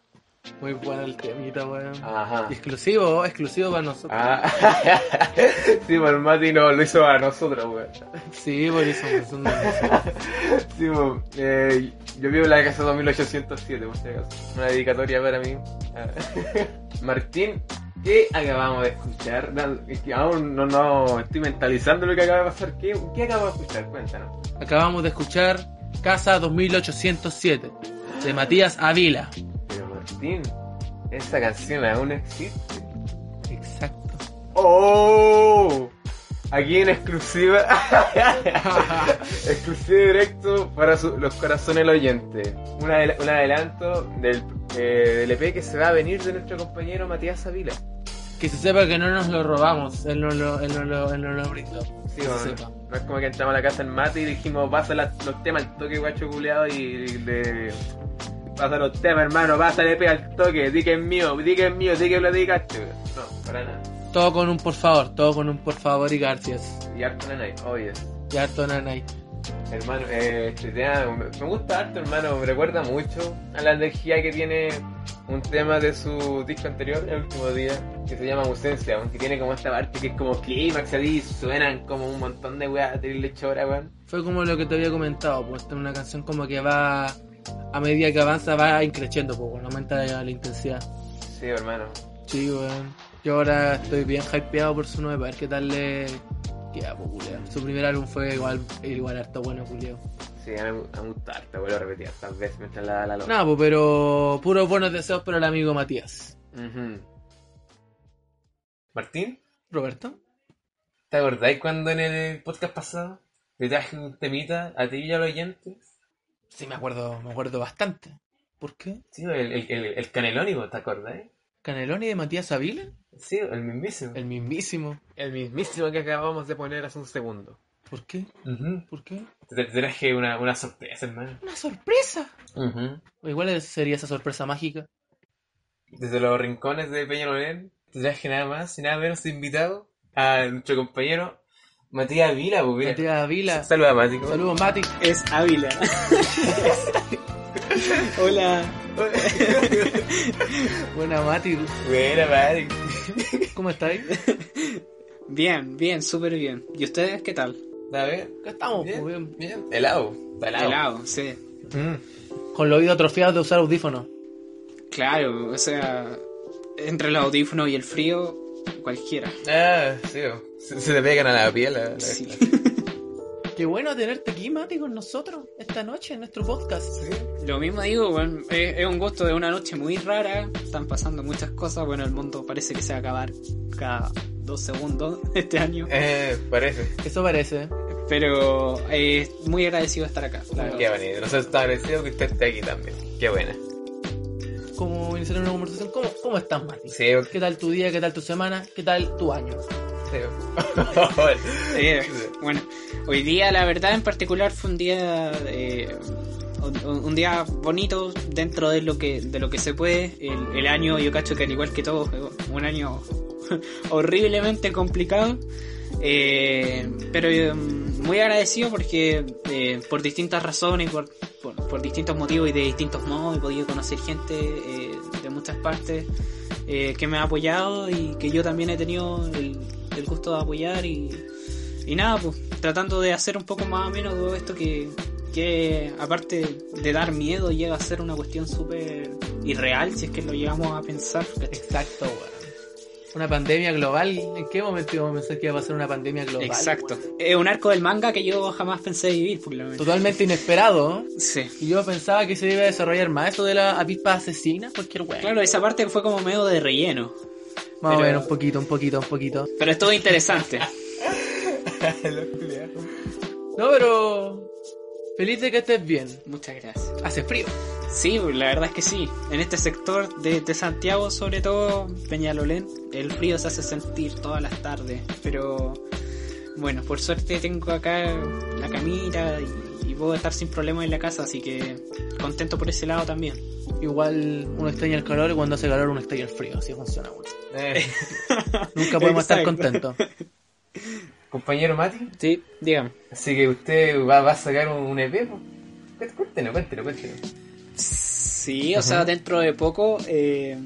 Muy bueno el temita, weón. Ajá. Exclusivo, exclusivo para nosotros. Ah. Sí, por el Mati no, lo hizo para nosotros, weón. Sí, por eso. Eso no es. Sí, weón. Eh, yo vivo en la casa dos mil ochocientos siete, por si acaso. Una dedicatoria para mí. Martín. ¿Qué acabamos de escuchar? No, es que aún no, no estoy mentalizando lo que acaba de pasar. ¿Qué, qué acabamos de escuchar? Cuéntanos. Acabamos de escuchar Casa dos mil ochocientos siete de Matías Ávila. Pero Martín, esa canción aún existe. Exacto. ¡Oh! Aquí en exclusiva. Exclusivo directo para su, los corazones del oyente. Un, adela- un adelanto del, eh, del E P que se va a venir de nuestro compañero Matías Ávila. Que se sepa que no nos lo robamos, él no lo, él no lo, él no lo brindó. Sí, que bueno, se no es como que entramos a la casa en mate y dijimos, pasa la, los temas al toque, guacho culeado, y le... Pasa los temas, hermano, pasa el E P al toque, di que es mío, di que es mío, di que lo dedicaste. No, para nada. Todo con un por favor, todo con un por favor y gracias. Y harto nanay, obvio. Oh, y harto nanay. Hermano, eh, este tema me gusta harto, hermano, me recuerda mucho a la energía que tiene un tema de su disco anterior, El último día, que se llama Ausencia, que tiene como esta parte que es como clímax, y suenan como un montón de weas, terrible chora, weón. Fue como lo que te había comentado, pues esta es una canción como que va, a medida que avanza va increciendo, pues aumenta la, la intensidad. Sí, hermano. Sí, weón. Yo ahora estoy bien hypeado por su nueva, para ver qué tal le... Yeah, po, su primer álbum fue igual, igual harto bueno, Julio. Sí, me gusta harto, vuelvo a repetir tantas veces mientras la la loca. No, pues pero puros buenos deseos para el amigo Matías. Uh-huh. Martín, Roberto, ¿te acordáis cuando en el podcast pasado te traje un temita a ti y al oyente? Sí, me acuerdo, me acuerdo bastante. ¿Por qué? Sí, el, el, el, el canelónico, ¿te acordáis? ¿Caneloni de Matías Ávila? Sí, el mismísimo. El mismísimo. El mismísimo que acabamos de poner hace un segundo. ¿Por qué? Uh-huh. ¿Por qué? Te traje una, una sorpresa, hermano. ¿Una sorpresa? Uh-huh. Igual sería esa sorpresa mágica. Desde los rincones de Peñalolén, te traje nada más y nada menos invitado a nuestro compañero Matías Ávila. Matías Ávila. Saluda, Mati. Saludos, Mati. Es Ávila. Hola. Buena, Mati. Buena, Mati. ¿Cómo estáis? Bien, bien, súper bien. ¿Y ustedes qué tal? ¿Está bien? ¿Qué estamos? Bien, bien. bien. Helado. Helado. Helado, sí. Mm. Con los oídos atrofiados de usar audífonos. Claro, o sea, entre el audífono y el frío, cualquiera. Ah, sí, se, se te pegan a la piel. A la sí. Qué bueno tenerte aquí, Mati, con nosotros esta noche en nuestro podcast. Sí. Lo mismo digo, bueno, es, es un gusto de una noche muy rara, están pasando muchas cosas, bueno, el mundo parece que se va a acabar cada dos segundos este año. Eh, parece. Eso parece. Pero eh, muy agradecido de estar acá. Qué bonito, nosotros estamos agradecidos que usted esté aquí también. Qué buena. Como iniciar una conversación, ¿cómo, cómo estás, Mati? Sí. ¿Qué tal tu día? ¿Qué tal tu semana? ¿Qué tal tu año? Sí. Sí. Bueno, hoy día la verdad en particular fue un día eh, un, un día bonito dentro de lo que de lo que se puede. El, el año, yo cacho que al igual que todos, un año horriblemente complicado. Eh, pero eh, muy agradecido porque eh, por distintas razones, por, por, por distintos motivos y de distintos modos he podido conocer gente eh, de muchas partes eh, que me ha apoyado y que yo también he tenido el, el gusto de apoyar y, y nada, pues tratando de hacer un poco más o menos todo esto que, que aparte de dar miedo llega a ser una cuestión súper irreal si es que lo llegamos a pensar. Exacto, bueno. Una pandemia global. ¿En qué momento íbamos a pensar que iba a pasar una pandemia global? Exacto. Bueno. Es eh, un arco del manga que yo jamás pensé vivir, por lo menos. Totalmente inesperado. Sí. Y yo pensaba que se iba a desarrollar más eso de la avispa asesina, cualquier hueá. Claro, esa parte fue como medio de relleno. Más o menos, un poquito, un poquito, un poquito. Pero estuvo interesante. No, pero... feliz de que estés bien. Muchas gracias. ¿Hace frío? Sí, la verdad es que sí. En este sector de, de Santiago, sobre todo Peñalolén, el frío se hace sentir todas las tardes. Pero bueno, por suerte tengo acá la camita y, y puedo estar sin problemas en la casa, así que contento por ese lado también. Igual uno extraña el calor y cuando hace calor uno extraña el frío, así funciona. Bueno. Eh. Nunca podemos estar contentos. Compañero Mati. Sí, dígame. Así que usted va, va a sacar un E P. Cuéntenos, cuéntenos, cuéntenos. Sí, o uh-huh. sea, dentro de poco eh,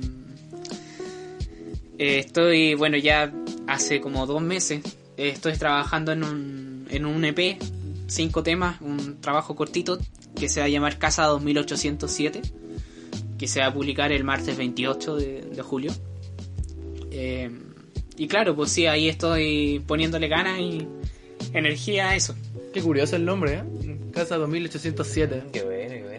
eh, estoy, bueno, ya hace como dos meses eh, estoy trabajando en un, en un E P, cinco temas, un trabajo cortito que se va a llamar Casa dos mil ochocientos siete, que se va a publicar el martes veintiocho de, de julio. Eh, y claro, pues sí, ahí estoy poniéndole ganas y energía a eso. Qué curioso el nombre, ¿eh? Casa dos mil ochocientos siete. Qué bueno, qué bueno.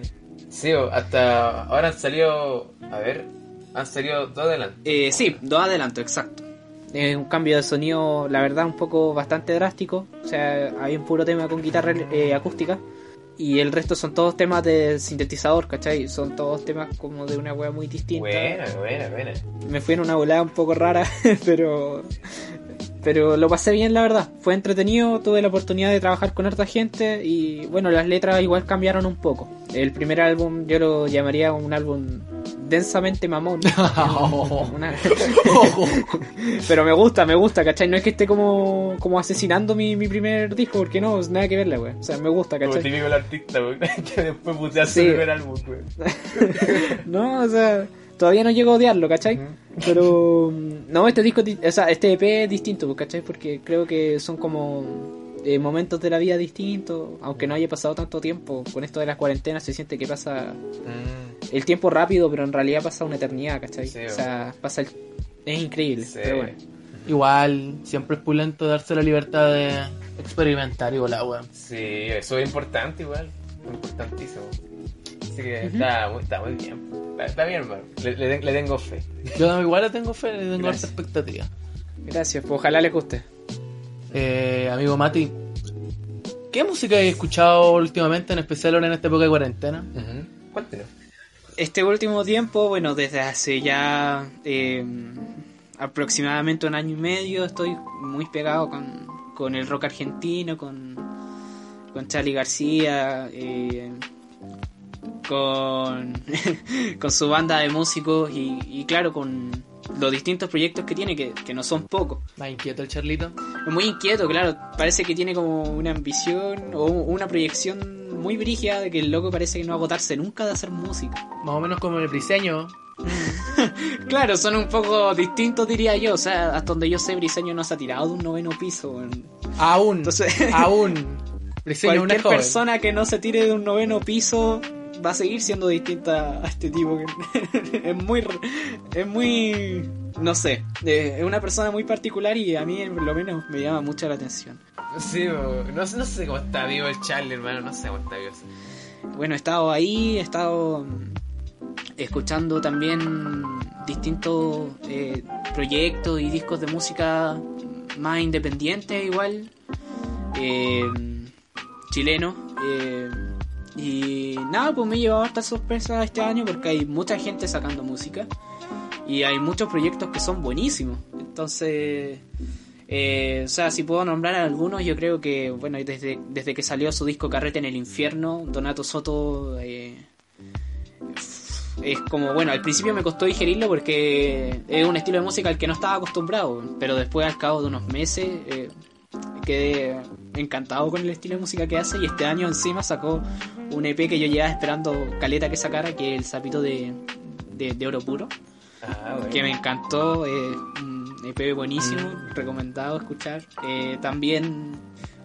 Sí, hasta ahora han salido, a ver, han salido dos adelantos. Eh, sí, dos adelantos, exacto. Eh, un cambio de sonido, la verdad, un poco bastante drástico. O sea, hay un puro tema con guitarra eh, acústica. Y el resto son todos temas de sintetizador, ¿cachai? Son todos temas como de una wea muy distinta. Buena, buena, buena. Me fui en una volada un poco rara, pero... pero lo pasé bien, la verdad. Fue entretenido, tuve la oportunidad de trabajar con harta gente y bueno, las letras igual cambiaron un poco. El primer álbum yo lo llamaría un álbum densamente mamón. Oh. Una... pero me gusta, me gusta, ¿cachai? No es que esté como, como asesinando mi, mi primer disco, porque no, nada que verla, güey. O sea, me gusta, ¿cachai? Como típico el artista, güey, que después putea su sí. primer álbum, güey. No, o sea... todavía no llego a odiarlo, ¿cachai? Pero... no, este disco... o sea, este E P es distinto, ¿cachai? Porque creo que son como... eh, momentos de la vida distintos. Aunque no haya pasado tanto tiempo. Con esto de las cuarentenas se siente que pasa... mm. el tiempo rápido, pero en realidad pasa una eternidad, ¿cachai? Sí, o sea, pasa el... es increíble, sí. Pero bueno. Igual, siempre es pulento darse la libertad de experimentar y volar, weón. Sí, eso es importante igual. Importantísimo. Así que uh-huh. está, está muy bien. Está bien, hermano. Le, le, le tengo fe. Yo igual le tengo fe, le tengo harta expectativa. Gracias, pues ojalá le guste. Eh, amigo Mati, ¿qué música has escuchado últimamente, en especial ahora en esta época de cuarentena? Uh-huh. Cuéntanos. este último tiempo, bueno, desde hace ya eh, aproximadamente un año y medio, estoy muy pegado con, con el rock argentino, con, con Charly García, eh, con, con su banda de músicos y, y claro, con los distintos proyectos que tiene, que, que no son pocos. ¿Más inquieto el Charlito? Muy inquieto, claro. Parece que tiene como una ambición o una proyección muy brígida, de que el loco parece que no va a agotarse nunca de hacer música. Más o menos como el Briseño. Claro, son un poco distintos, diría yo. O sea, hasta donde yo sé, Briseño no se ha tirado de un noveno piso. Aún. Entonces, aún. Briseño, cualquier una persona joven que no se tire de un noveno piso va a seguir siendo distinta a este tipo. Es muy... Es muy... No sé. Es una persona muy particular y a mí, por lo menos, me llama mucho la atención. Sí, no, no sé cómo está vivo el Charly, hermano, no sé cómo está vivo. Bueno, he estado ahí, he estado escuchando también distintos eh, proyectos y discos de música más independientes igual, eh, chilenos, eh, y nada, pues me he llevado harta sorpresa este año porque hay mucha gente sacando música y hay muchos proyectos que son buenísimos, entonces... Eh, o sea, si puedo nombrar a algunos, yo creo que, bueno, desde, desde que salió su disco Carrete en el Infierno, Donato Soto eh, es como, bueno, al principio me costó digerirlo porque es un estilo de música al que no estaba acostumbrado, pero después al cabo de unos meses eh, quedé encantado con el estilo de música que hace, y este año encima sacó un E P que yo llevaba esperando caleta que sacara, que es El Sapito de, de, de Oro Puro. Ah, bueno. Que me encantó, eh, E P buenísimo, mm. recomendado escuchar. Eh, también,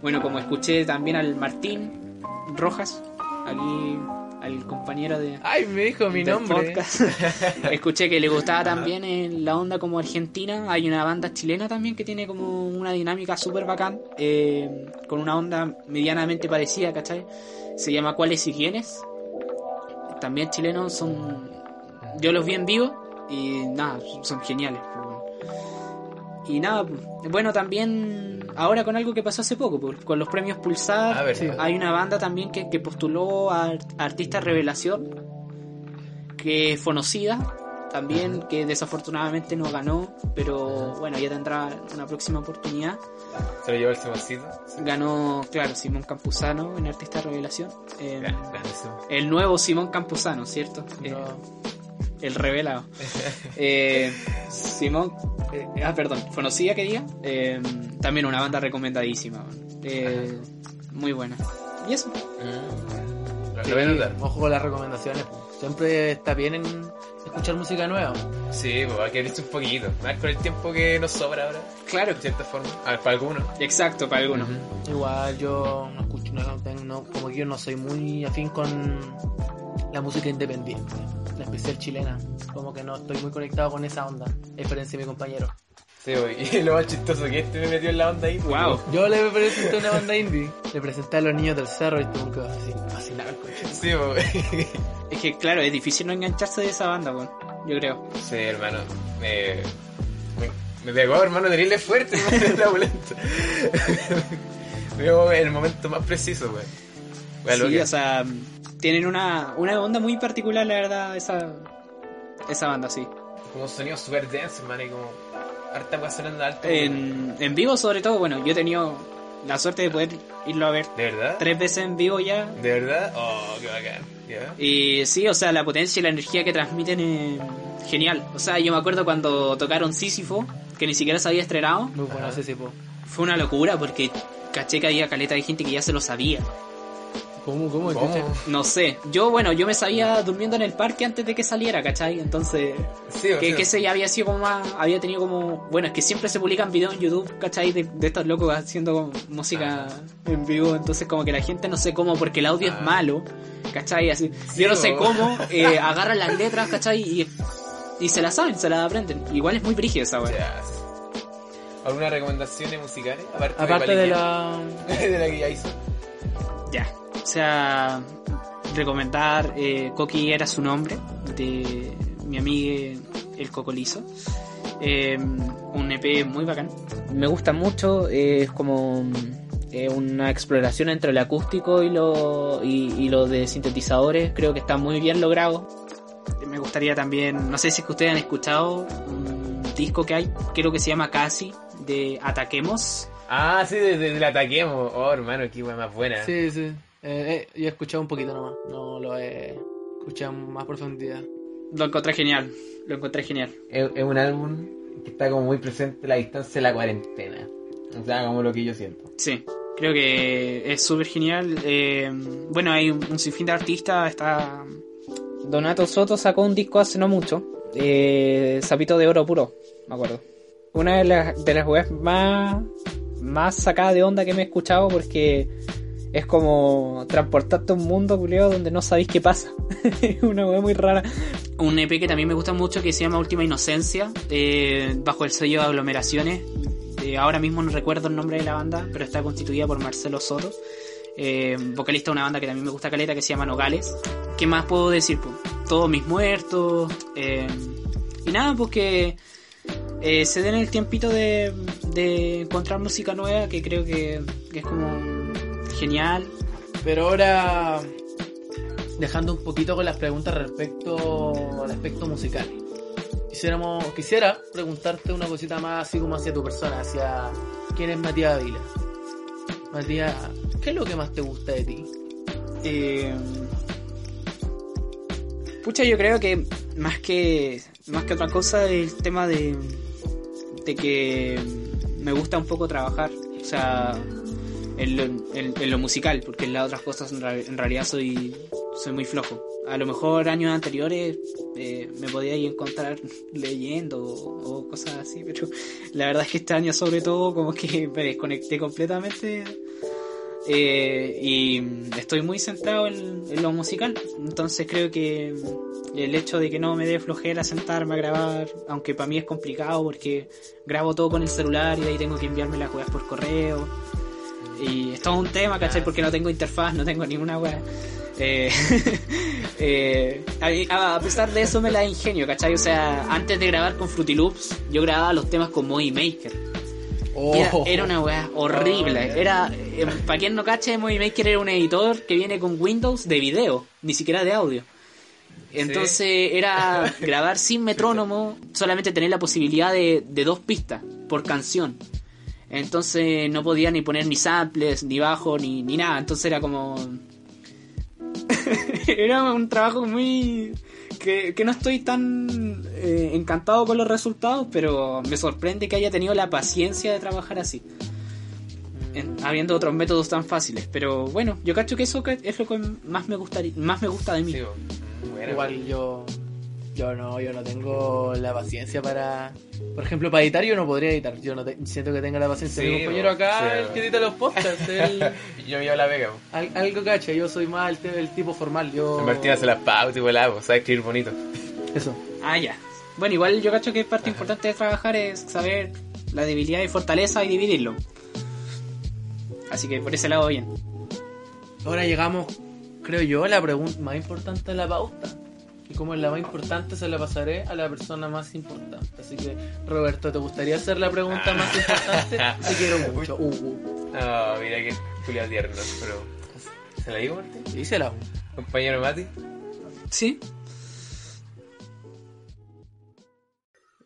bueno, como escuché también al Martín Rojas, aquí al compañero de... ¡Ay, me dijo mi nombre! Escuché que le gustaba también en la onda como argentina. Hay una banda chilena también que tiene como una dinámica súper bacán, eh, con una onda medianamente parecida, ¿cachai? Se llama ¿Cuáles y Quiénes? También chilenos, son... Yo los vi en vivo y nada, son geniales. Y nada, bueno, también ahora con algo que pasó hace poco, con los premios Pulsar, a ver, sí, hay una banda también que, que postuló a, a Artista Revelación, que es Fonocida, también, que desafortunadamente no ganó, pero bueno, ya tendrá una próxima oportunidad. Se lo llevó el Simoncita. Sí. Ganó, claro, Simón Campuzano en Artista Revelación. Eh, claro, claro, sí. El nuevo Simón Campuzano, ¿cierto? No. Eh, El revelado. eh, Simón. Eh, ah, perdón. Conocía que diga. Eh, también una banda recomendadísima. Eh, muy buena. Y eso. Mm. Lo voy a notar. Ojo con las recomendaciones. Siempre está bien en escuchar música nueva. Sí, pues hay que abrirse un poquito. Más con el tiempo que nos sobra ahora. Claro. De cierta forma. A ver, para algunos. Exacto, para algunos. Mm-hmm. Igual yo no escucho, no, no, como que yo no soy muy afín con la música independiente, en especial chilena, como que no estoy muy conectado con esa onda, a diferencia de mi compañero. Sí, y lo más chistoso que este me metió en la onda indie. Wow. Yo le presenté una banda indie, le presenté a los Niños del Cerro y tuve que fascinar el coche. Sí, wey. Es que claro, es difícil no engancharse de esa banda, wey, yo creo. Sí, hermano, me, me, me pegó, hermano, tenerle fuerte, hermano, la volante. Veo el momento más preciso, wey. Bueno, sí, que... o sea, tienen una, una onda muy particular, la verdad, esa esa banda, sí. Como sonido super dance, hermano, y como harta weá sonando alto. En, en vivo, sobre todo, bueno, yo he tenido la suerte de poder irlo a ver. ¿De verdad? Tres veces en vivo ya. ¿De verdad? Oh, qué bacán. Yeah. Y sí, o sea, la potencia y la energía que transmiten es genial. O sea, yo me acuerdo cuando tocaron Sísifo, que ni siquiera se había estrenado. Muy bueno, Sísifo. Fue una locura porque caché que había caleta de gente que ya se lo sabía. ¿Cómo? ¿Cómo? ¿Cómo? No sé. Yo, bueno, yo me sabía Durmiendo en el Parque antes de que saliera, ¿cachai? Entonces, sí, que, sí. que se había sido como más, había tenido como, bueno, es que siempre se publican videos en YouTube, ¿cachai? De, de estos locos haciendo música ah. en vivo, entonces como que la gente no sé cómo, porque el audio ah. es malo, ¿cachai? Así, sí, yo no sé cómo, eh, agarran las letras, ¿cachai? Y, y se las saben, se las aprenden. Igual es muy brígida esa, güey. Yes. ¿Algunas recomendaciones musicales? Aparte, Aparte de, de la... de la que ya hizo. Ya. O sea, recomendar eh, Coqui era su nombre, de mi amigo El Cocolizo, eh, un E P muy bacán, me gusta mucho, eh, es como eh, una exploración entre el acústico y lo, y, y lo de sintetizadores, creo que está muy bien logrado. Me gustaría también, no sé si es que ustedes han escuchado un disco que hay, creo que se llama Casi, de Ataquemos. Ah, sí, de, de, de Ataquemos. Oh, hermano, qué hueá más buena. Sí, sí. Eh, eh, yo he escuchado un poquito nomás, no lo he escuchado más profundidad. Lo encontré genial, lo encontré genial. Es, es un álbum que está como muy presente la distancia de la cuarentena. O sea, como lo que yo siento. Sí. Creo que es súper genial. Eh, bueno, hay un, un sinfín de artistas. Está Donato Soto sacó un disco hace no mucho, eh, Sapito de Oro Puro, me acuerdo. Una de las de las weas más, más sacadas de onda que me he escuchado, porque es como transportarte a un mundo culiao donde no sabéis qué pasa. Una wea muy rara. Un E P que también me gusta mucho que se llama Última Inocencia, eh, bajo el sello de Aglomeraciones. Ahora mismo no recuerdo el nombre de la banda, pero está constituida por Marcelo Soto, eh, vocalista de una banda que también me gusta caleta, que se llama Nogales. ¿Qué más puedo decir? Pues, todos mis muertos, eh, y nada, pues que eh, se den el tiempito de, de encontrar música nueva, que creo que, que es como genial. Pero ahora, dejando un poquito con las preguntas respecto al aspecto musical, Quisiéramos, quisiera preguntarte una cosita más así como hacia tu persona, hacia quién es Matías Ávila. Matías, ¿qué es lo que más te gusta de ti? Eh, pucha, yo creo que más que más que otra cosa el tema de, de que me gusta un poco trabajar, o sea, en lo, en, en lo musical, porque en las otras cosas en, en realidad soy soy muy flojo. A lo mejor años anteriores eh, me podía ir encontrar leyendo o, o cosas así, pero la verdad es que este año sobre todo como que me desconecté completamente, eh, y estoy muy centrado en, en lo musical. Entonces creo que el hecho de que no me dé flojera sentarme a grabar, aunque para mí es complicado porque grabo todo con el celular y de ahí tengo que enviarme las weas por correo y es todo un tema, ¿cachai? Porque no tengo interfaz, no tengo ninguna wea. Eh, eh, a, a pesar de eso me la ingenio, ¿cachai? O sea, antes de grabar con Fruity Loops yo grababa los temas con Movie Maker. Oh. Era, era una weá horrible. Oh, era eh, para quien no cache, Movie Maker era un editor que viene con Windows de video, ni siquiera de audio. Entonces ¿sí? Era grabar sin metrónomo, solamente tener la posibilidad de, de dos pistas por canción. Entonces no podía ni poner ni samples, ni bajo, ni, ni nada. Entonces era como... era un trabajo muy... Que, que no estoy tan eh, encantado con los resultados, pero me sorprende que haya tenido la paciencia de trabajar así, en, habiendo otros métodos tan fáciles. Pero bueno, yo cacho que eso es lo que más me gusta, más me gusta de mí. Sí, bueno, igual yo... Yo no, yo no tengo la paciencia para... Por ejemplo, para editar yo no podría editar. Yo no te, siento que tenga la paciencia. Sí, mi compañero acá, sí, el que edita los podcasts. El... yo me llevo la vega. Al, algo cacha, yo soy más el, te, el tipo formal. Yo... Martín hace las pautas y vuela, sabe escribir bonito. Eso. Ah, ya. Bueno, igual yo cacho que parte Ajá. importante de trabajar es saber la debilidad y fortaleza y dividirlo. Así que por ese lado bien. Ahora llegamos, creo yo, a la pregunta más importante de la pauta. Y como es la más importante, se la pasaré a la persona más importante. Así que, Roberto, ¿te gustaría hacer la pregunta más importante? Te quiero mucho. Uh, uh. Oh, mira que culiao tierno, pero... ¿Se la digo, Martín? Sí, se la hago. ¿Compañero Mati? Sí.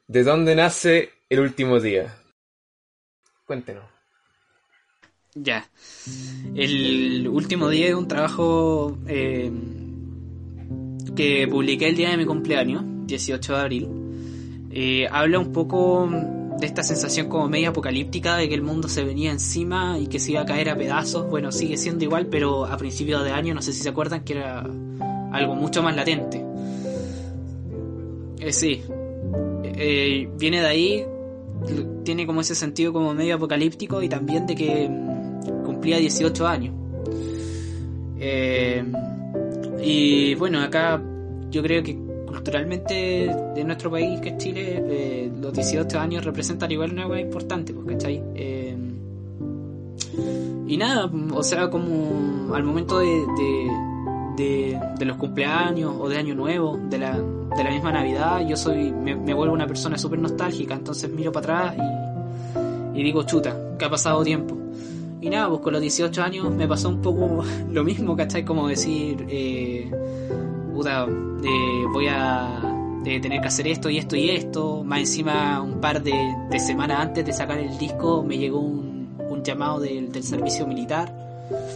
¿De dónde nace El Último Día? Cuéntenos. Ya. El Último Día es un trabajo... Eh... que publiqué el día de mi cumpleaños, dieciocho de abril. Eh, habla un poco de esta sensación como media apocalíptica de que el mundo se venía encima y que se iba a caer a pedazos. Bueno, sigue siendo igual, pero a principios de año, no sé si se acuerdan, que era algo mucho más latente. Eh, sí, eh, viene de ahí, tiene como ese sentido como medio apocalíptico y también de que cumplía dieciocho años. Eh... Y bueno, acá yo creo que culturalmente de nuestro país, que es Chile, eh, los dieciocho años representan igual una hueá importante, ¿cachai? Eh, y nada, o sea, como al momento de, de, de, de los cumpleaños o de Año Nuevo, de la, de la misma Navidad, yo soy me, me vuelvo una persona súper nostálgica, entonces miro para atrás y, y digo, chuta, que ha pasado tiempo. Y nada, pues con los dieciocho años me pasó un poco lo mismo, ¿cachai? Como decir, eh, puta, eh, voy a de tener que hacer esto y esto y esto. Más encima, un par de, de semanas antes de sacar el disco, me llegó un, un llamado del, del servicio militar.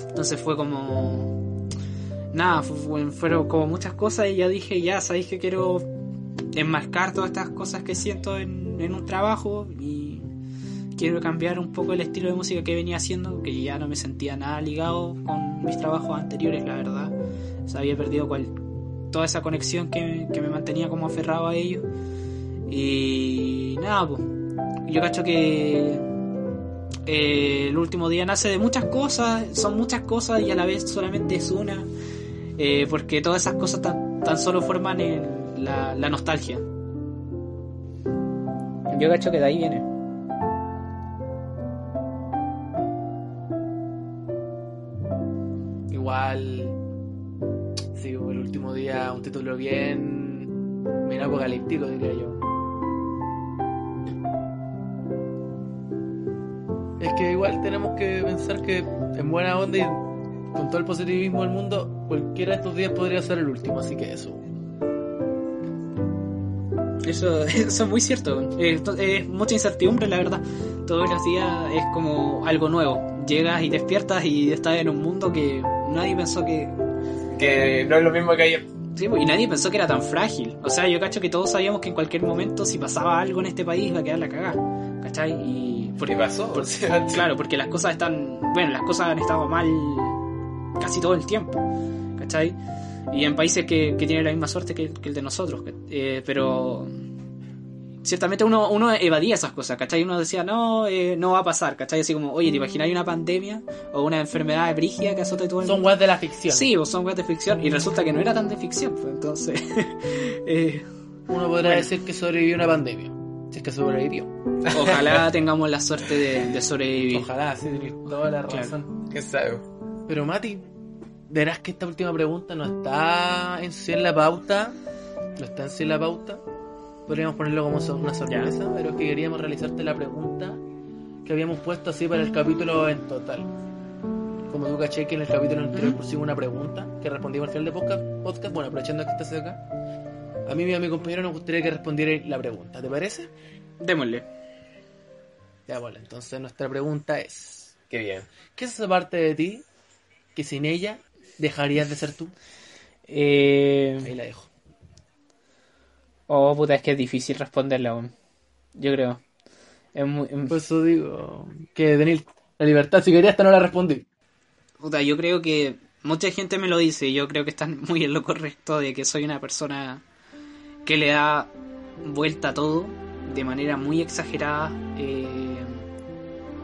Entonces fue como... Nada, fueron fue como muchas cosas y ya dije, ya sabéis que quiero enmarcar todas estas cosas que siento en, en un trabajo y quiero cambiar un poco el estilo de música que venía haciendo, que ya no me sentía nada ligado con mis trabajos anteriores, la verdad. O sea, había perdido cual, toda esa conexión que, que me mantenía como aferrado a ellos. Y nada, pues, yo cacho que... Eh, el último día nace de muchas cosas, son muchas cosas y a la vez solamente es una, eh, porque todas esas cosas tan, tan solo forman el, la, la nostalgia. Yo cacho que de ahí viene. Igual, sí, el último día, un título bien, bien apocalíptico, diría yo. Es que igual tenemos que pensar que en buena onda y con todo el positivismo del mundo, cualquiera de estos días podría ser el último, así que eso. Eso, eso es muy cierto. Es, es mucha incertidumbre, la verdad. Todos los días es como algo nuevo. Llegas y despiertas y estás en un mundo que nadie pensó que... Que no es lo mismo que ayer. Sí, y nadie pensó que era tan frágil. O sea, yo cacho que todos sabíamos que en cualquier momento, si pasaba algo en este país, iba a quedar la cagada. ¿Cachai? Y... Porque, ¿qué pasó? Por, claro, porque las cosas están... Bueno, las cosas han estado mal casi todo el tiempo, ¿cachai? Y en países que, que tienen la misma suerte que, que el de nosotros, eh, pero... Ciertamente uno, uno evadía esas cosas, ¿cachai? Uno decía, no, eh, no va a pasar, ¿cachai? Así como, oye, ¿te imaginas una pandemia o una enfermedad brígida que azota todo el mundo? Son weas de la ficción. Sí, o son weas de ficción, y resulta que no era tan de ficción, pues, entonces... eh, uno podrá bueno. decir que sobrevivió una pandemia. Si es que sobrevivió. Ojalá tengamos la suerte de, de sobrevivir. Ojalá, sí, tenés toda la razón. Claro. ¿Qué sabes? Pero Mati, verás que esta última pregunta no está en sí en la pauta. No está en sí en la pauta. Podríamos ponerlo como una sorpresa, ya. Pero es que queríamos realizarte la pregunta que habíamos puesto así para el capítulo en total. Como tú caché que en el capítulo anterior pusimos una pregunta que respondimos al final de podcast, podcast. Bueno, aprovechando que estás acá. A mí y a mi compañero nos gustaría que respondiera la pregunta, ¿te parece? Démosle. Ya, bueno, entonces nuestra pregunta es... Qué bien. ¿Qué es esa parte de ti que sin ella dejarías de ser tú? Eh... Ahí la dejo. Oh, puta, es que es difícil responderla aún. Yo creo. Es muy... Por eso digo que tenéis la libertad, si querías hasta no la respondí. Puta, yo creo que... Mucha gente me lo dice y yo creo que están muy en lo correcto de que soy una persona... que le da vuelta a todo de manera muy exagerada, eh,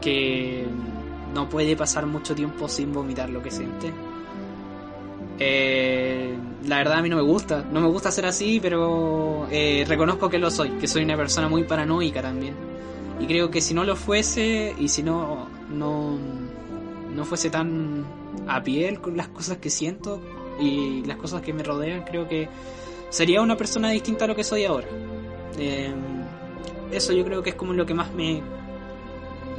que no puede pasar mucho tiempo sin vomitar lo que siente. Eh, la verdad a mí no me gusta, no me gusta ser así, pero eh, reconozco que lo soy, que soy una persona muy paranoica también. Y creo que si no lo fuese, y si no, no, no fuese tan a piel con las cosas que siento y las cosas que me rodean, creo que sería una persona distinta a lo que soy ahora. Eh, eso yo creo que es como lo que más me,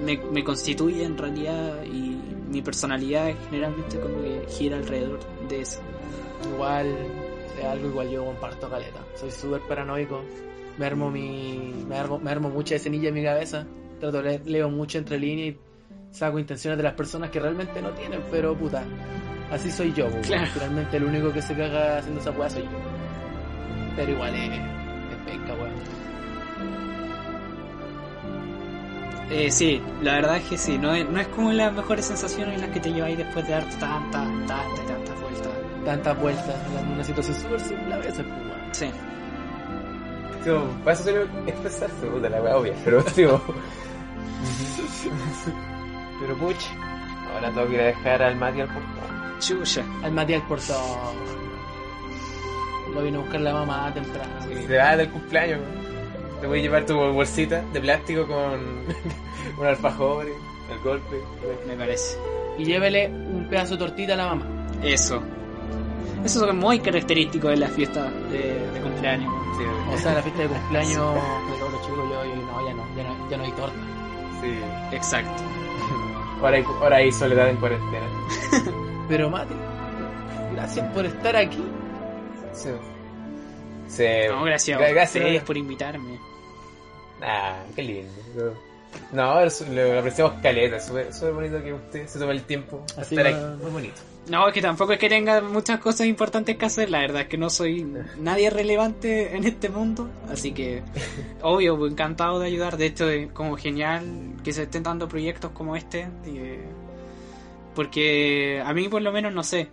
me me constituye en realidad, y mi personalidad generalmente como que gira alrededor de eso. Igual, es algo igual yo comparto caleta. Soy súper paranoico, me armo mi me armo, me armo mucha de semilla en mi cabeza, trato le, leo mucho entre líneas y saco intenciones de las personas que realmente no tienen, pero puta, así soy yo. Claro. Realmente el único que se caga haciendo esa hueá soy yo. Pero igual es, es pesca, weón. Eh, sí, la verdad es que sí. No es, no es como las mejores sensaciones las que te lleváis después de dar tantas, tantas, tantas vueltas. Tantas vueltas. En una situación súper simple a veces, weón. Sí. Tío, para eso suele expresarse, puta la weá, obvia. Pero, tío. Pero, puch. Ahora tengo que ir a dejar al Mati al portón. Chucha. Al Mati al portón. Lo vino a buscar la mamá temprano. Sí, te vas del cumpleaños. Te voy a llevar tu bolsita de plástico con un alfajor, el golpe. Me parece. Y llévele un pedazo de tortita a la mamá. Eso. Eso es muy característico de la fiesta de, de cumpleaños. Sí, o sea, la fiesta de cumpleaños de los chicos, yo, yo no, ya no, ya no, ya no hay torta. Sí. Exacto. Ahora hay, ahora hay soledad en cuarentena. Pero Mati, gracias por estar aquí. se, se... No, gracias, gracias a ustedes por invitarme. Ah, qué lindo. No, lo apreciamos caleta, es súper, súper bonito que usted se tome el tiempo a estar aquí, muy bonito. No, es que tampoco es que tenga muchas cosas importantes que hacer, la verdad es que no soy nadie relevante en este mundo, así que obvio, encantado de ayudar. De hecho, es como genial que se estén dando proyectos como este, porque a mí por lo menos no sé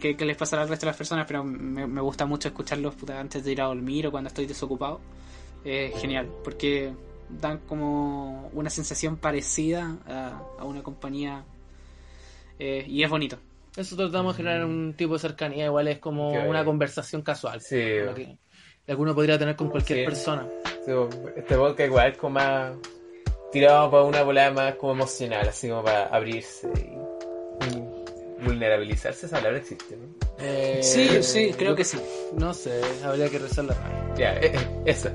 qué, qué les pasará al resto de las personas, pero me, me gusta mucho escucharlos antes de ir a dormir o cuando estoy desocupado. Es eh, genial, porque dan como una sensación parecida a, a una compañía, eh, y es bonito. Eso tratamos de generar un tipo de cercanía, igual es como qué una bien. Conversación casual, sí, que alguno podría tener con cualquier sí. persona. Sí, este podcast igual es como más tirado para una volada más como emocional, así como para abrirse y vulnerabilizarse. Esa palabra existe, ¿no? Eh, sí, sí, creo que sí. No sé, habría que rezarla más. Ya, eh, eso.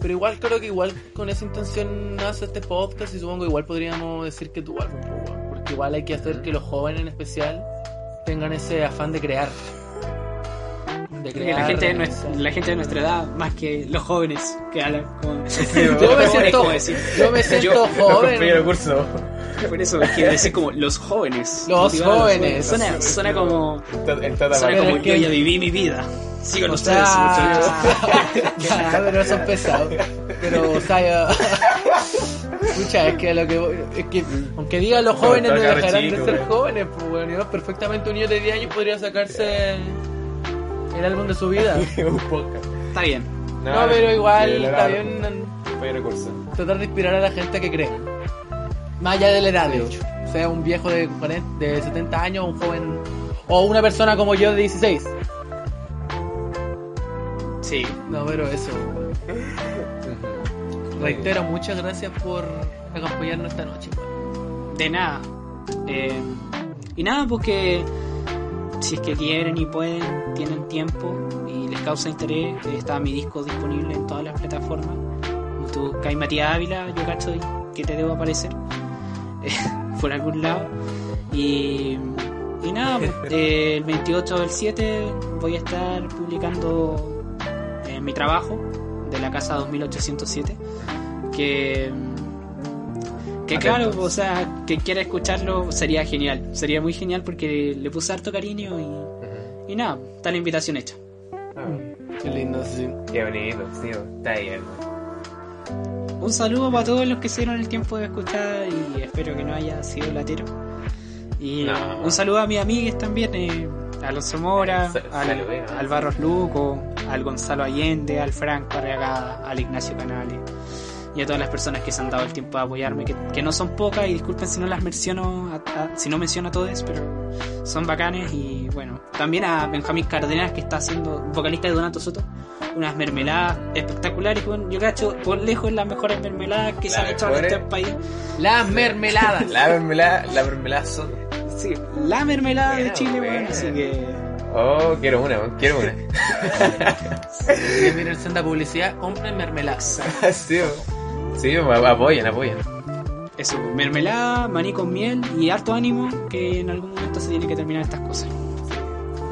Pero igual creo que igual con esa intención nace este podcast, y supongo igual podríamos decir que tu álbum, porque igual hay que hacer que los jóvenes en especial tengan ese afán de crear. De crear la, gente de nuestra, la gente de nuestra edad, más que los jóvenes que hablan con... Yo me siento, yo me siento joven. Curso. Por eso quiero decir como los jóvenes. Los jóvenes. Suena, suena como... Suena como que yo viví mi vida. Sigan o ustedes, muchachos. Claro, pero son pesados. Pero, o sea, escucha, es que lo que, es que aunque digan los jóvenes, no dejarán de ser jóvenes. Pues bueno, perfectamente un niño de diez años podría sacarse el álbum de su vida. Un poco. Está bien. No, no pero igual sí, está bien. Tratar de inspirar a la gente que cree. Más allá de la edad, de hecho. Sea un viejo de cuarenta, de setenta años, un joven o una persona como yo de dieciséis. Sí. No, pero eso. Reitero, muchas gracias por acompañarnos esta noche. De nada. Eh, y nada, porque si es que quieren y pueden, tienen tiempo y les causa interés, está mi disco disponible en todas las plataformas. Tú, Kai Matías Ávila, yo cacho que te debo aparecer eh, por algún lado. Y... Y nada, eh, el veintiocho del siete voy a estar publicando mi trabajo de la casa dos mil ochocientos siete, que que claro, o sea, que quiera escucharlo sería genial, sería muy genial porque le puse harto cariño y, uh-huh. y nada, está la invitación hecha. Oh, qué lindo, sí. Qué bonito, sí, está bien. Un saludo para todos los que se dieron el tiempo de escuchar y espero que no haya sido latero. Y no, no, no. Un saludo a mis amigues también, eh, a Alonso Mora, sal, al, salve, al Barros Luco, al Gonzalo Allende, al Franco Arriagada, al Ignacio Canales y a todas las personas que se han dado el tiempo de apoyarme, que, que no son pocas, y disculpen si no las menciono a, a, si no menciono a todos, pero son bacanes. Y bueno, también a Benjamín Cárdenas, que está haciendo vocalista de Donato Soto, unas mermeladas espectaculares. Yo cacho, por lejos las mejores mermeladas que la se han hecho en este país. Las mermeladas. La mermelada, la mermelada Soto. Sí, la mermelada bueno, de Chile, bueno, bueno, así que... Oh, quiero una, quiero una. Sí, miren, el centro de publicidad, compren mermeladas. Sí, sí, apoyen, apoyen. Eso, mermelada, maní con miel y harto ánimo, que en algún momento se tiene que terminar estas cosas. Sí,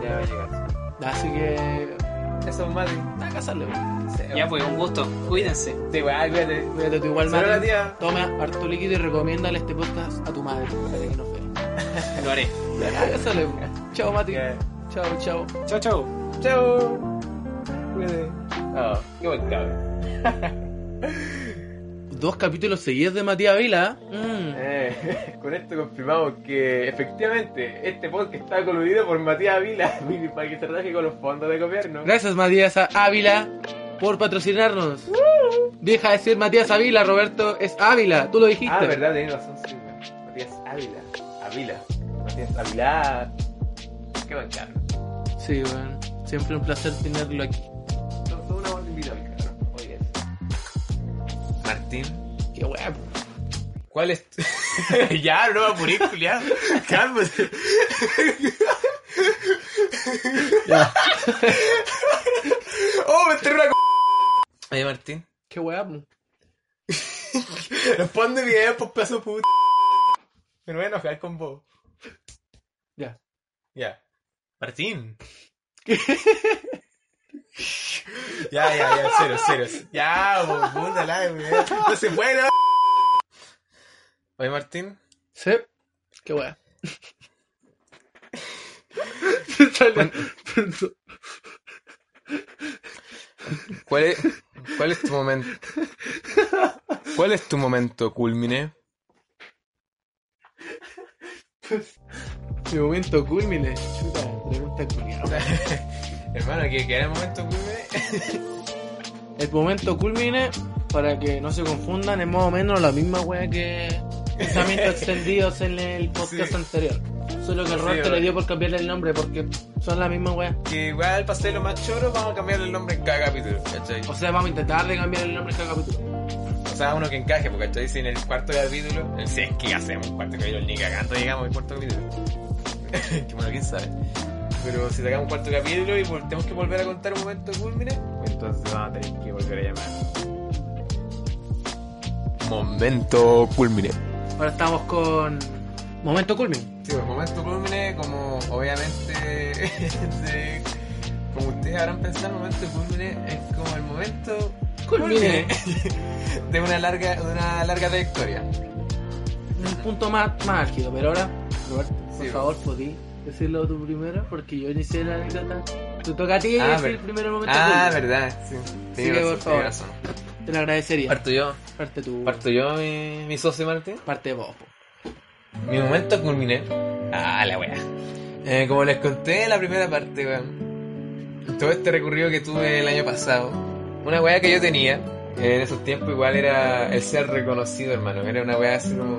ya va a llegar. Así que... Eso es Mati. Está a casarle, sí, ya pues, un gusto. Cuídense. Sí, igual, cuídate. Cuídate tú igual, Mati. Toma harto líquido y recomiéndale este podcast a tu madre. Para que nos vea. Lo haré. Chao, Mati. Chao, chao. Chao, chao. Chao. Cuídate. Oh, qué buen cabrón. Dos capítulos seguidos de Matías Ávila. Mm. Eh, con esto confirmamos que efectivamente este podcast está coludido por Matías Ávila para que se traje con los fondos de gobierno. Gracias, Matías Ávila, por patrocinarnos. Uh. Deja de decir Matías Ávila, Roberto, es Ávila. Tú lo dijiste. Ah, verdad, tenés razón, sí. Matías Ávila. Ávila, Matías Ávila, qué bacano. Sí, bueno, siempre un placer tenerlo aquí. Todo, todo una buena invitación, ¿no? Oye, Martín, qué huevo. ¿Cuál es? Tu... ya, no va a morir, culiado. Cálmate. Ya. Oh, me enterré una c. Oye, Martín, qué huevo. Responde bien, por pedazo puto. Me voy a enojar con vos. Ya. Yeah. Ya. Yeah. Martín. ¿Qué? Ya, ya, ya, cero, cero. Ya, puta la mierda. No se puede. No. Oye, Martín. Sí. Qué wea. Bueno. Perdón. ¿Cuál es, ¿Cuál es tu momento? ¿Cuál es tu momento culmine? Mi momento culmine. Chuta, pregunta curiosa. Hermano, ¿qué era el momento culmine? El momento culmine, para que no se confundan, es más o menos la misma wea que pensamientos extendidos en el podcast sí. anterior. Solo que el Roberto sí, le dio por cambiarle el nombre, porque son la misma wea. Que igual para hacer lo más choro vamos a cambiarle el nombre en cada capítulo, ¿cachai? O sea, vamos a intentar de cambiar el nombre en cada capítulo. O sea, uno que encaje, porque ¿cachai? Si en el cuarto capítulo, si es que hacemos un cuarto capítulo, ni cagando llegamos al cuarto capítulo. Que bueno, quién sabe. Pero si sacamos un cuarto capítulo y tenemos que volver a contar un momento culmine, pues entonces vamos a tener que volver a llamar. Momento culmine. Ahora estamos con... Momento culmine. Sí, pues momento culmine, como obviamente, de, como ustedes habrán pensado, momento culmine es como el momento culmine de una larga, de una larga trayectoria. Un punto más, más álgido, pero ahora, Roberto, por sí, favor, podí decirlo tú primero, porque yo inicié la anécdota. Te toca a ti ah, decir el primer momento ah, culmine. Ah, verdad, sí. Así que, por favor, razón. te lo agradecería. Parto yo. Parte tú. Parto yo, mi, mi socio Martín. Parte vos, po. Mi momento culminé. Ah, la wea. Eh, como les conté en la primera parte, weón. Todo este recorrido que tuve el año pasado. Una wea que yo tenía eh, en esos tiempos, igual era el ser reconocido, hermano. Era una wea así como.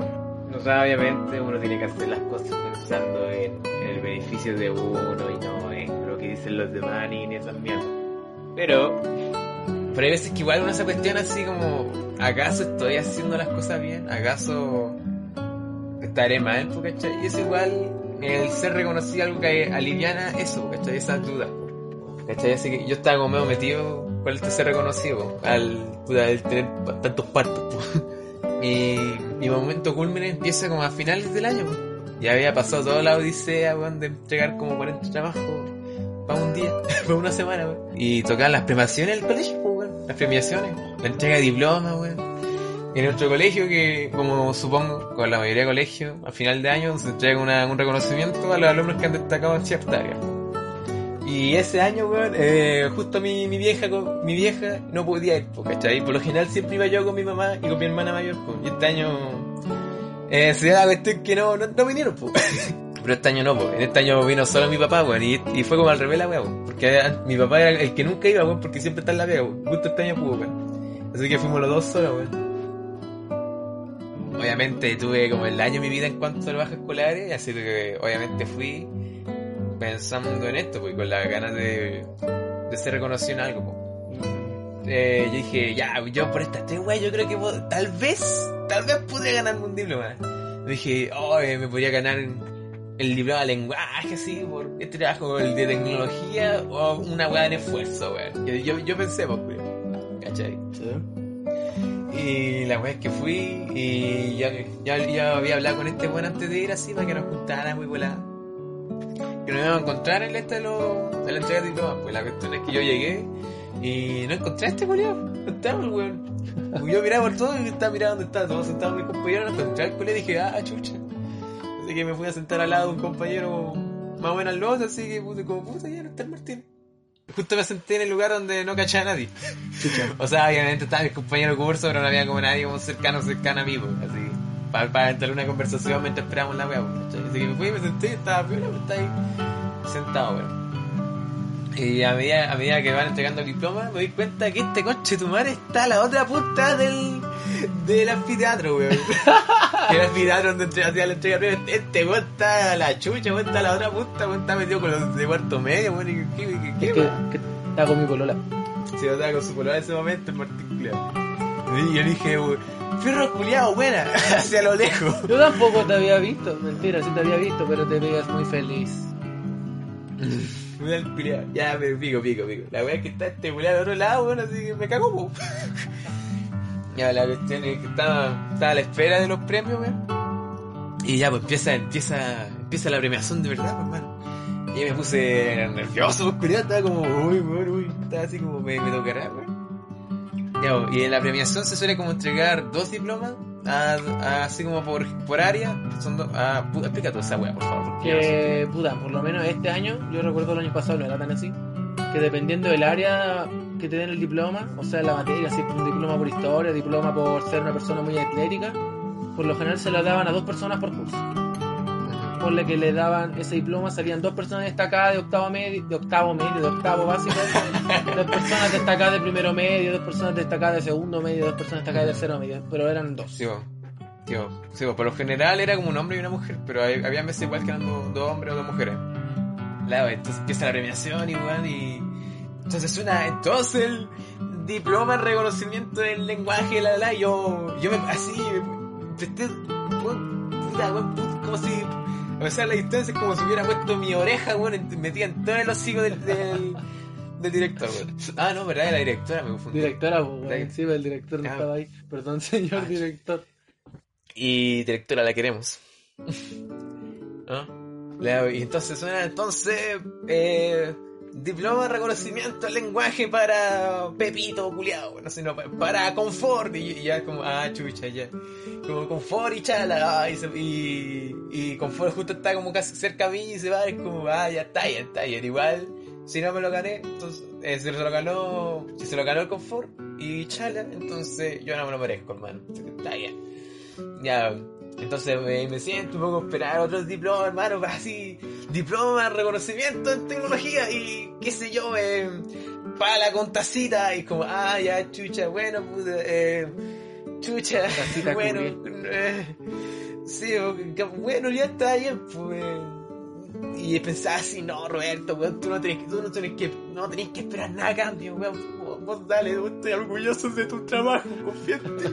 No, obviamente uno tiene que hacer las cosas pensando en, en el beneficio de uno y no en eh, lo que dicen los demás ni en esas mierdas. Pero. Pero hay veces que igual uno se cuestiona así como. ¿Acaso estoy haciendo las cosas bien? ¿Acaso estaré mal? ¿Cachai? Y es igual el ser reconocido algo que aliviana eso, ¿cachai? Esas dudas, ¿cachai? Así que yo estaba como medio metido con este ser reconocido al, al tener tantos partos, po. Y mi momento culmine empieza como a finales del año, po. Ya había pasado toda la odisea, po, de entregar como cuarenta trabajos para un día, para una semana, po. Y tocaban las premiaciones del colegio, po, las premiaciones, la entrega de diplomas, weón. En nuestro colegio, que como supongo con la mayoría de colegios, a final de año se entrega una, un reconocimiento a los alumnos que han destacado en cierta área. Y ese año, weón, eh, justo mi, mi vieja mi vieja no podía ir, ¿cachai? Por lo general siempre iba yo con mi mamá y con mi hermana mayor, po. Y este año eh, se da la cuestión que no, no, no vinieron, po. Pero este año no, po. En este año vino solo mi papá, weón, y, y fue como al revés la weá, po. Porque mi papá era el que nunca iba, weón, porque siempre está en la pega, po. Justo este año pudo, weón. Así que fuimos los dos solos, weón. Obviamente tuve como el año de mi vida en cuanto a bajas escolares, así que obviamente fui pensando en esto, pues, con las ganas de, de ser reconocido en algo, pues. Eh, yo dije, ya, yo por estas tres weas, yo creo que puedo, tal vez, tal vez podría ganarme un diploma. Yo dije, oh, eh, me podría ganar el diploma de lenguaje, así, por este trabajo, el de tecnología, o una wea en esfuerzo, wea. Yo, yo, yo pensé, pues, pues, ¿cachai? ¿Sí? Y la wea es que fui y ya, ya, ya había hablado con este weón antes de ir así para que nos juntara muy volada. Que nos íbamos a encontrar en la esta de, de la entrega de diplomas. Pues la cuestión es que yo llegué y no encontré a este weón. No estaba el weón. Yo miraba por todo y estaba mirando dónde estaba. Todos sentados mis compañeros, nos encontré al colegio y dije, ah, chucha. Así que me fui a sentar al lado de un compañero más bueno al los, así que puse como puta, ya no está el Martín. Justo me senté en el lugar donde no cachaba a nadie. O sea, obviamente estaba mis compañeros de curso, pero no había como nadie como cercano cercano a mí, pues, así, para, para entrar en una conversación mientras esperábamos la wea, pues. Así que me fui y me senté y estaba piola, pues, estaba ahí sentado, weón. Y a medida, a medida que van entregando el diploma, me doy cuenta que este coche de tu madre está a la otra punta del, del anfiteatro, weón. El anfiteatro donde hacía la entrega de premios. Este weón está a la chucha, weón, está a la otra punta, weón, está metido con los de cuarto medio, weón. ¿Qué, qué, qué, es que, que estaba con mi polola. Sí, estaba con su polola en ese momento en particular. Y yo dije, fierro culiado, buena, hacia lo lejos. Yo tampoco te había visto, mentira, sí te había visto, pero te veías muy feliz. Ya, pero pico, pico, pico. La wea es que está este weón al otro lado, weón, así que me cagó, po. Ya, la cuestión es que estaba, estaba a la espera de los premios, weón. Y ya, pues empieza, empieza, empieza la premiación de verdad, hermano. Y me puse nervioso, curioso, estaba como, uy, uy, uy, estaba así como, me, me tocará, güey. Y en la premiación se suele como entregar dos diplomas, a, a, así como por, por área. Son dos, ah, explica toda esa weá, por favor. Que, puta, por lo menos este año, yo recuerdo el año pasado, no era tan así, que dependiendo del área que te den el diploma, o sea, la materia, si es un diploma por historia, diploma por ser una persona muy atlética, por lo general se lo daban a dos personas por curso. Por la que le daban ese diploma, salían dos personas destacadas de octavo medio, de octavo medio, de octavo básico, dos personas destacadas de primero medio, dos personas destacadas de segundo medio, dos personas destacadas de tercero medio, pero eran dos. Sí, tío, sí, por lo general era como un hombre y una mujer, pero hay, había veces igual que eran dos, dos hombres o dos mujeres. Claro, entonces empieza la premiación igual y... Entonces suena, entonces el diploma en reconocimiento del lenguaje, la, la, yo, yo me, así, me presté, puta, como si... O sea, la distancia es como si hubiera puesto mi oreja, weón, bueno, metida en todo el hocico del, del, del director, weón. Ah, no, verdad, la directora, me confundí. Directora, weón, bueno, encima el director no ah, estaba ahí. Perdón, señor ah, director. Y directora, la queremos. ¿Ah? La, y entonces suena, entonces, eh, diploma de reconocimiento al lenguaje para Pepito, culiado, bueno, sino para confort. Y, y ya como, ah, chucha, ya. Como confort y chala, y... Se, y Y Confort justo está como casi cerca a mí y se va, es como, ah, ya está, ya está, y igual, si no me lo gané, entonces, eh, si se lo ganó, si se lo ganó el Confort y chala, entonces yo no me lo merezco, hermano, está ya. Ya, entonces eh, me siento un poco esperar otros diplomas, hermano, así, diploma, reconocimiento en tecnología y qué sé yo, eh, pala con tacita, y como, ah, ya, chucha, bueno, pues, eh, chucha, tacita bueno, eh, sí, bueno, ya está bien, pues. Y pensaba así, no, Roberto, weón, tú no tenés, tú no tenés que, no tenés que esperar nada a cambio, weón. Vos, vos dale, vos estoy orgulloso de tu trabajo, confía en ti.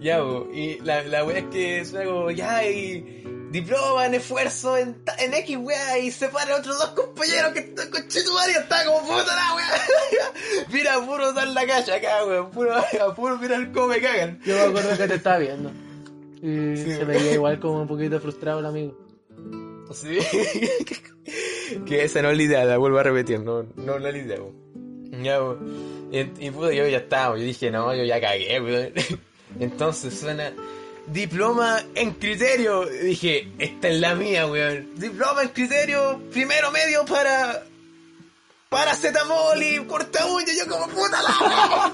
Ya, weón, y la, la weá es que suena como, ya, y diploma en esfuerzo en, en X, weá, y separa a otros dos compañeros que están con Chitubaria, está como puta la weá. Mira, puro dar la calle acá, weón, puro, puro mirar cómo me cagan. Yo me acuerdo que te estaba viendo. Y sí, se veía igual como un poquito frustrado el amigo. Sí. Que esa no es la idea, la vuelvo a repetir, no, no es la idea, weón. Ya, weón. Y, y puta, yo ya estaba, yo dije, no, yo ya cagué, weón. Entonces suena. Diploma en criterio. Dije, esta es la mía, weón. Diploma en criterio, primero medio para... Para cetamol y corta uña. Yo como, puta la...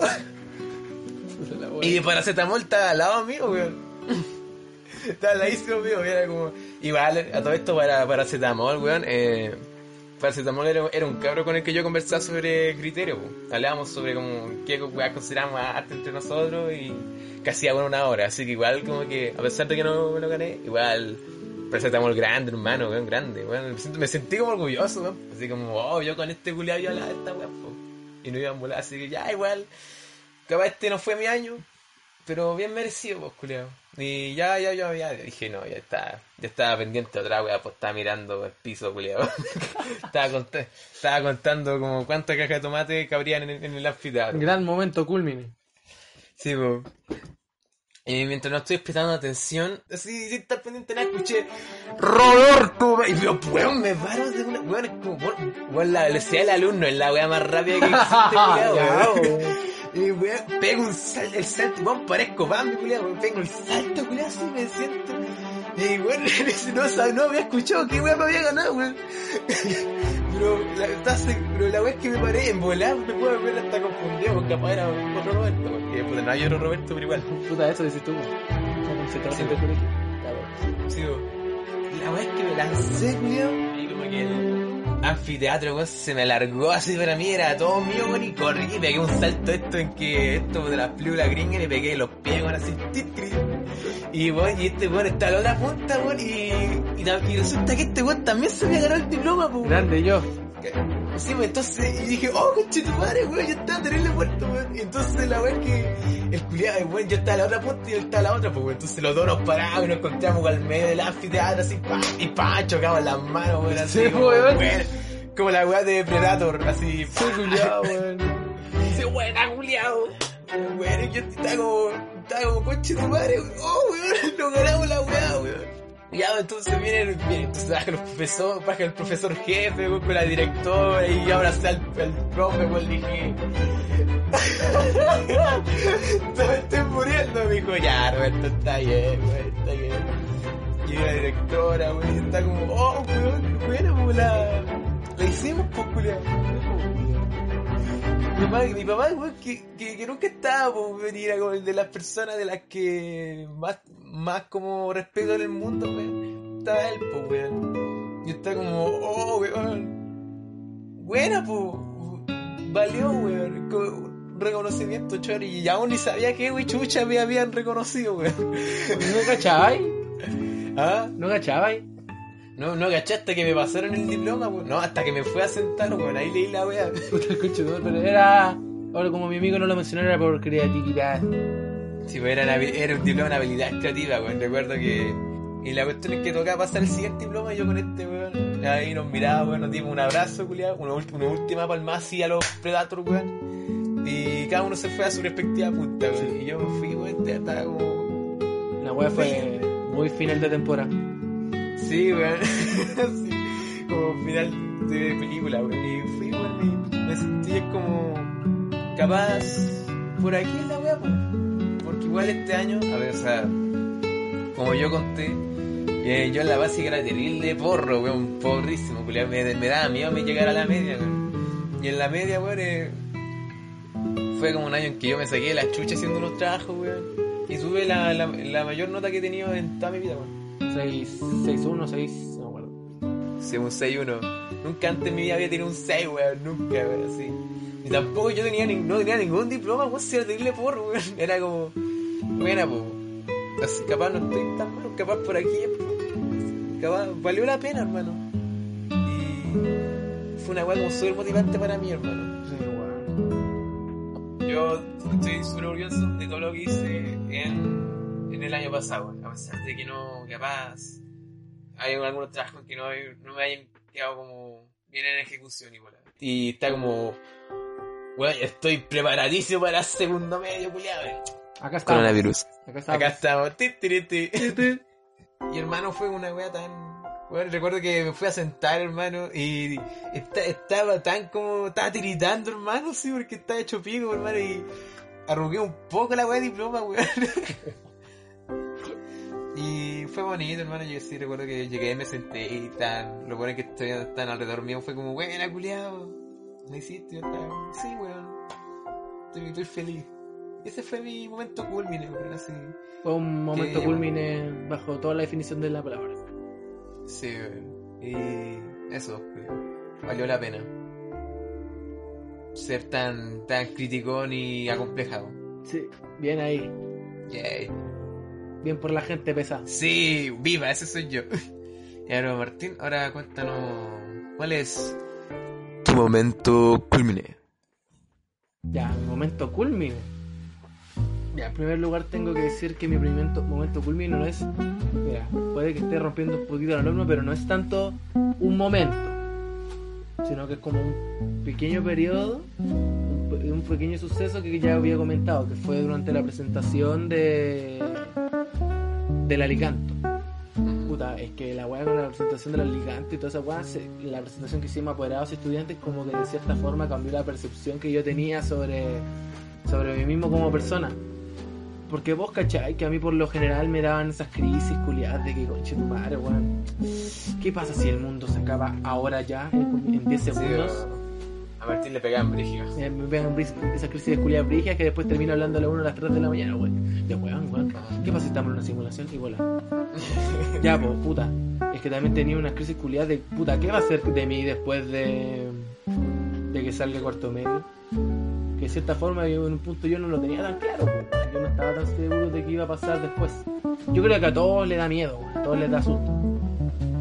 ¡No! Y para cetamol está al lado mío, weón. Está al lado mío, era como... Y vale, a todo esto para, para cetamol, weón. Eh, para cetamol era, era un cabro con el que yo conversaba sobre criterio, weón. Hablábamos sobre como qué weón consideramos arte entre nosotros y... Casi hago una hora, así que igual como que a pesar de que no me lo gané, igual presentamos el grande, hermano, weón, grande, weón. Me, siento, me sentí como orgulloso, weón. Así como, oh, yo con este culiado yo hablaba de esta weón, po. Y no iba a volar, así que ya igual, capaz este no fue mi año, pero bien merecido, pues, culiado. Y ya, ya, ya, ya, dije, no, ya estaba, ya estaba pendiente de otra weón, pues estaba mirando el piso, culiado. Estaba, cont- estaba contando como cuántas cajas de tomate cabrían en, en el anfiteatro. Gran momento culmine. Sí, po. Y mientras no estoy prestando atención, así sin estar pendiente nada, escuché Roberto. Y yo, weón, me paro de una. Weón, es como, weón, la velocidad del alumno es la weá más rápida que existe, culiado. Y weón, pego un salto, el salto, weón, parezco Bambi, culiado, pego el salto, culiado, así me siento. Y weón, no, no había escuchado que weón me había ganado, weón. Pero la verdad es que me paré en volar, me puedo ver hasta confundido, porque capaz era otro Roberto, porque puta, no hay otro Roberto, pero igual. Puta, eso dices tú, güey. Como se te va a sentir por aquí. Sí, güey. La verdad es que me lancé, güey. Y como que el anfiteatro, güey, se me alargó así para mí, era todo mío, güey, y corrí y pegué un salto esto en que esto de las películas gringas, le pegué los pies, güey, así, titri. Y bueno, y este weón está a la otra punta, weón, y, y, y resulta que este weón también se había ganado el diploma, weón. Grande yo. Sí, pues entonces, y dije, oh, conchetumare, weón, yo estaba terrible muerto, weón. Y entonces la weón que el culiado, weón, yo estaba a la otra punta y él estaba a la otra, pues weón. Entonces los dos nos paramos y nos encontramos al medio del anfiteatro así, pa, y pa, chocaban las manos, weón, así. Sí, como, weón. Weón, como la weón de Predator, así. Sí, culiado, weón. Sí, weón, culiado. Weón, yo estaba como. Estaba como, coche de madre, oh, weón, nos ganamos la weá, weón. Ya, entonces viene, viene entonces, el profesor, para el profesor jefe, güey, con la directora, y ahora está el, el profe, güey, le dije... me estoy muriendo, me dijo, ya, Roberto, está bien, güey, está bien. Y la directora, güey, está como, oh, güey, bueno, güey, la, la hicimos, pues, culiao. Mi papá, mi papá güey, que, que, que nunca estaba, pues, era como el de las personas de las que más... más como respeto en el mundo, weón. Estaba él, po, weón. Y estaba como, oh, weón. Buena, po. Valió, weón. Un reconocimiento, chori. Y aún ni sabía que, wey, chucha me habían reconocido, weón. ¿No cachabais? ¿Ah? ¿No cachabais? No, no caché hasta que me pasaron el diploma, weón. No, hasta que me fui a sentar, weón. Ahí leí la weá. Puta el coche, pero era. Ahora, como mi amigo no lo mencionó, era por creatividad. Sí, pues era, era un diploma en habilidad creativa, weón. Recuerdo que... Y la cuestión es que tocaba pasar el siguiente diploma y yo con este, weón. Ahí nos miraba, weón, nos dimos un abrazo, culiado. Una, una última palma así a los Predators, weón. Y cada uno se fue a su respectiva punta, weón. Sí. Y yo me fui, weón, estaba como... La weá fue muy final de temporada. Sí, weón. Sí, como final de película, weón. Y fui, weón, y me sentí como... capaz... por aquí la weá, weón. Igual este año, a ver, o sea, como yo conté, eh, yo en la básica era terrible porro, weón, porrísimo, me, me daba miedo me llegar a la media, weón. Y en la media, weón, eh, fue como un año en que yo me saqué de las chuchas haciendo unos trabajos, weón, y tuve la, la, la mayor nota que he tenido en toda mi vida, weón. seis uno, seis, no me acuerdo. Sí, un seis uno. Nunca antes en mi vida había tenido un seis, weón, nunca, weón, así. Y tampoco yo tenía, ni, no tenía ningún diploma, weón, si era terrible porro, weón, era como... Buena, po. Así, capaz no estoy tan bueno, capaz por aquí, po. Capaz, valió la pena, hermano. Y fue una weá como súper motivante para mí, hermano. Sí, bueno. Yo estoy súper orgulloso de todo lo que hice en, en el año pasado, a pesar de que no, capaz, hay algunos trabajos que no, no me hayan quedado como bien en ejecución, igual. Y está como, weón, estoy preparadísimo para segundo medio, culiado. Acá está coronavirus. Acá estamos. Acá estamos. Ti, ti, ti. Y hermano, fue una wea tan... Bueno, recuerdo que me fui a sentar, hermano, y está, estaba tan como... Estaba tiritando, hermano, sí, porque estaba hecho pico, hermano, y arrugué un poco la wea de diploma, weón. Y fue bonito, hermano, yo sí recuerdo que llegué, me senté y tan... Lo bueno es que todavía están alrededor mío, fue como, buena, culiao, me hiciste, yo estaba... Sí, weón, estoy, estoy feliz. Ese fue mi momento culmine, creo, así. Fue un momento que, culmine bueno, bajo toda la definición de la palabra. Sí, y eso, valió la pena. Ser tan tan criticón y acomplejado. Sí, bien ahí. Yeah. Bien por la gente pesada. Sí, viva, ese soy yo. Y ahora Martín, ahora cuéntanos, ¿cuál es tu momento culmine? Ya, mi momento culmine. Ya, en primer lugar tengo que decir que mi primer momento culmine no es... Mira, puede que esté rompiendo un poquito la norma, pero no es tanto un momento, sino que es como un pequeño periodo, un, un pequeño suceso que ya había comentado, que fue durante la presentación de... del Alicanto. Puta, es que la weá con la presentación del Alicanto y toda esa weá, la presentación que hicimos apoderados y estudiantes, como que de cierta forma cambió la percepción que yo tenía sobre, sobre mí mismo como persona. Porque vos cachai que a mí por lo general me daban esas crisis culiadas de que conche tu madre, weón. ¿Qué pasa si el mundo se acaba ahora ya, en diez segundos? Sí, a Martín le pegaban brígidas. Eh, me pegan esas crisis de culiadas brígidas que después termino hablando a la una a las tres de la mañana, weón. Ya, weón, weón. ¿Qué pasa si estamos en una simulación? Y volá. Ya, pues, puta. Es que también tenía unas crisis culiadas de puta. ¿Qué va a ser de mí después de, de que salga cuarto medio? Que de cierta forma, en un punto yo no lo tenía tan claro, weón. Yo no estaba tan seguro de qué iba a pasar después. Yo creo que a todos les da miedo, güey. A todos les da asusto.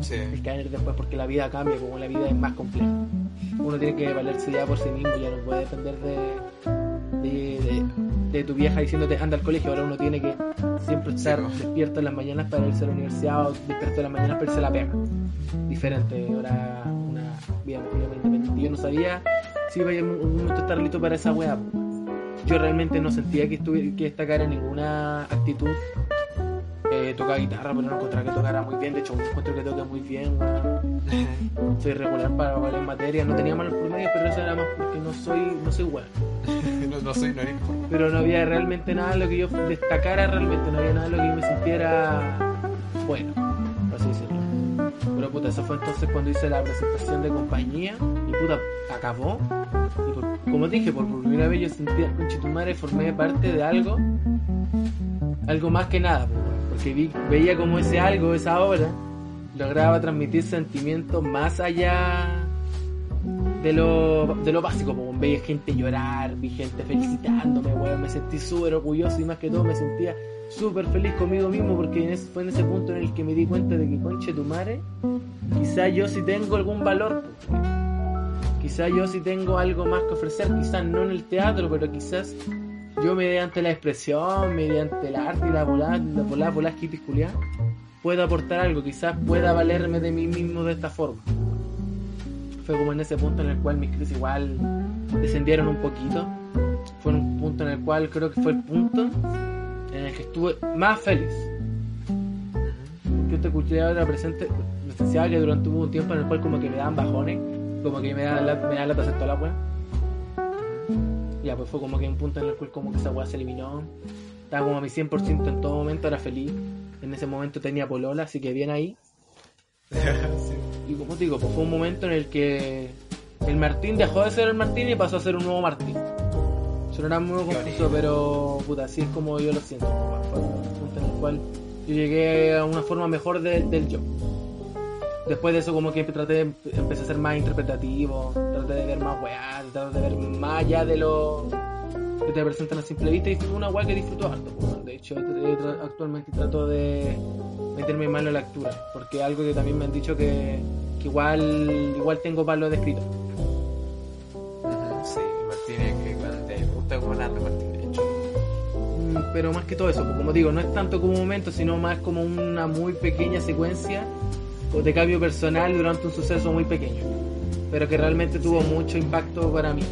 Sí. El caer después, porque la vida cambia, como la vida es más compleja. Uno tiene que valerse ya por sí mismo, ya no puede depender de, de, de, de tu vieja diciéndote anda al colegio. Ahora uno tiene que siempre estar sí, despierto en las mañanas para irse a la universidad o despierto en las mañanas para irse a la pega. Diferente, ahora una vida completamente independiente. Yo no sabía si iba a estar listo para esa weá. Yo realmente no sentía que, estuviera, que destacara ninguna actitud eh, toca guitarra, pero no encontraba que tocara muy bien. De hecho, encuentro que toca muy bien, bueno. Soy regular para varias materias, no tenía malos promedios, pero eso era más porque no soy, no soy bueno. no, no soy, no era informe. Pero no había realmente nada en lo que yo destacara, realmente no había nada en lo que yo me sintiera bueno, por así decirlo. Pero puta, eso fue entonces cuando hice la presentación de compañía y puta, acabó. Y por, como dije, por primera vez yo sentía conchetumare, formé parte de algo, algo más que nada, porque vi, veía como ese algo, esa obra, lograba transmitir sentimientos más allá de lo, de lo básico. Veía gente llorar, vi gente felicitándome, weón, me sentí súper orgulloso y más que todo me sentía súper feliz conmigo mismo, porque en ese, fue en ese punto en el que me di cuenta de que, conchetumare, quizás yo sí tengo algún valor, pues, quizás yo sí tengo algo más que ofrecer, quizás no en el teatro, pero quizás yo mediante la expresión, mediante el arte y la volada, la volada, volada hippies culiadas, puedo aportar algo, quizás pueda valerme de mí mismo de esta forma. Fue como en ese punto en el cual mis crisis igual descendieron un poquito. Fue un punto en el cual creo que fue el punto en el que estuve más feliz. Porque este cuchillador era presente, presenciaba que durante un tiempo en el cual como que me daban bajones, como que me daban la, me daban la taza toda la hueá. Ya, pues fue como que un punto en el cual como que esa hueá se eliminó. Estaba como a mi cien por ciento en todo momento, era feliz. En ese momento tenía polola, así que bien ahí. Sí. Y como te digo, pues fue un momento en el que el Martín dejó de ser el Martín y pasó a ser un nuevo Martín. Sonará muy confuso, pero puta, así es como yo lo siento. Fue un punto en el cual yo llegué a una forma mejor de, del yo. Después de eso como que traté, empecé a ser más interpretativo, traté de ver más weá, traté de ver más allá de lo que te presentan a simple vista, y fue una weá que disfruto harto, pues. De hecho, actualmente trato de meterme más en la lectura, porque algo que también me han dicho que, que igual igual tengo palo de escrito. Sí, Martínez, que cuando te gusta como nada, Martín, de hecho. Pero más que todo eso, pues, como digo, no es tanto como un momento, sino más como una muy pequeña secuencia de cambio personal durante un suceso muy pequeño, pero que realmente tuvo sí. mucho impacto para mí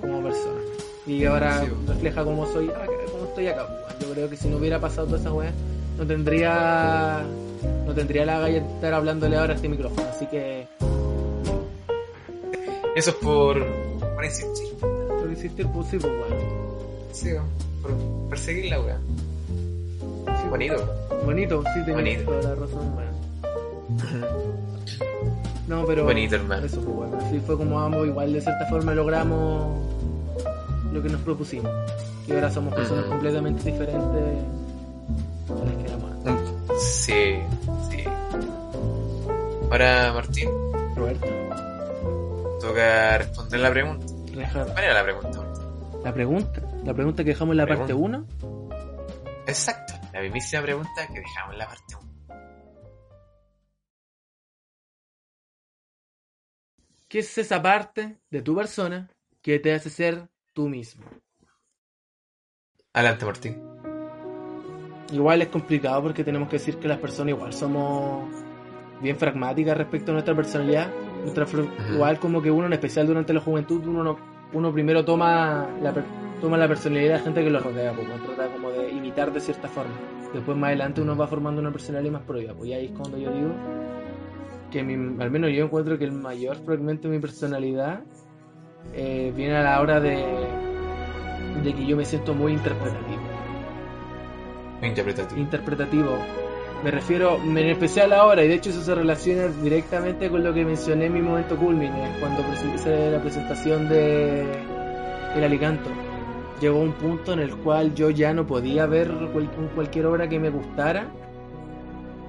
como persona. Y ahora sí, refleja cómo soy, cómo estoy acá. Yo creo que si no hubiera pasado toda esa weá, no tendría no tendría la galleta de estar hablándole ahora a este micrófono, así que eso es por por insistir por insistir por sí, por bueno. Sí, por perseguir la weá. Sí, bonito bonito, sí, tenés toda la razón, bueno. No, pero bonito, hermano, eso fue bueno. Así fue como ambos igual de cierta forma logramos lo que nos propusimos, y ahora somos personas uh-huh. completamente diferentes. Sí, sí. Ahora, Martín, Roberto, toca responder la pregunta. ¿Cuál era la pregunta? La pregunta, la pregunta que dejamos en la, la parte uno. Exacto, la mismísima pregunta que dejamos en la parte uno. ¿Qué es esa parte de tu persona que te hace ser tú mismo? Adelante, Martín. Igual es complicado porque tenemos que decir que las personas igual somos bien pragmáticas respecto a nuestra personalidad. Nuestra, igual como que uno, en especial durante la juventud, uno no, uno primero toma la toma la personalidad de la gente que lo rodea, pues, uno trata como de imitar de cierta forma. Después más adelante uno va formando una personalidad más propia, pues, y ahí es cuando yo digo que mi, al menos yo encuentro que el mayor fragmento de mi personalidad eh, viene a la hora de de que yo me siento muy interpretativo. Interpretativo. Interpretativo. Me refiero en especial ahora, y de hecho eso se relaciona directamente con lo que mencioné en mi momento culmine, cuando hice la presentación de El Alicanto. Llegó un punto en el cual yo ya no podía ver cual, cualquier obra que me gustara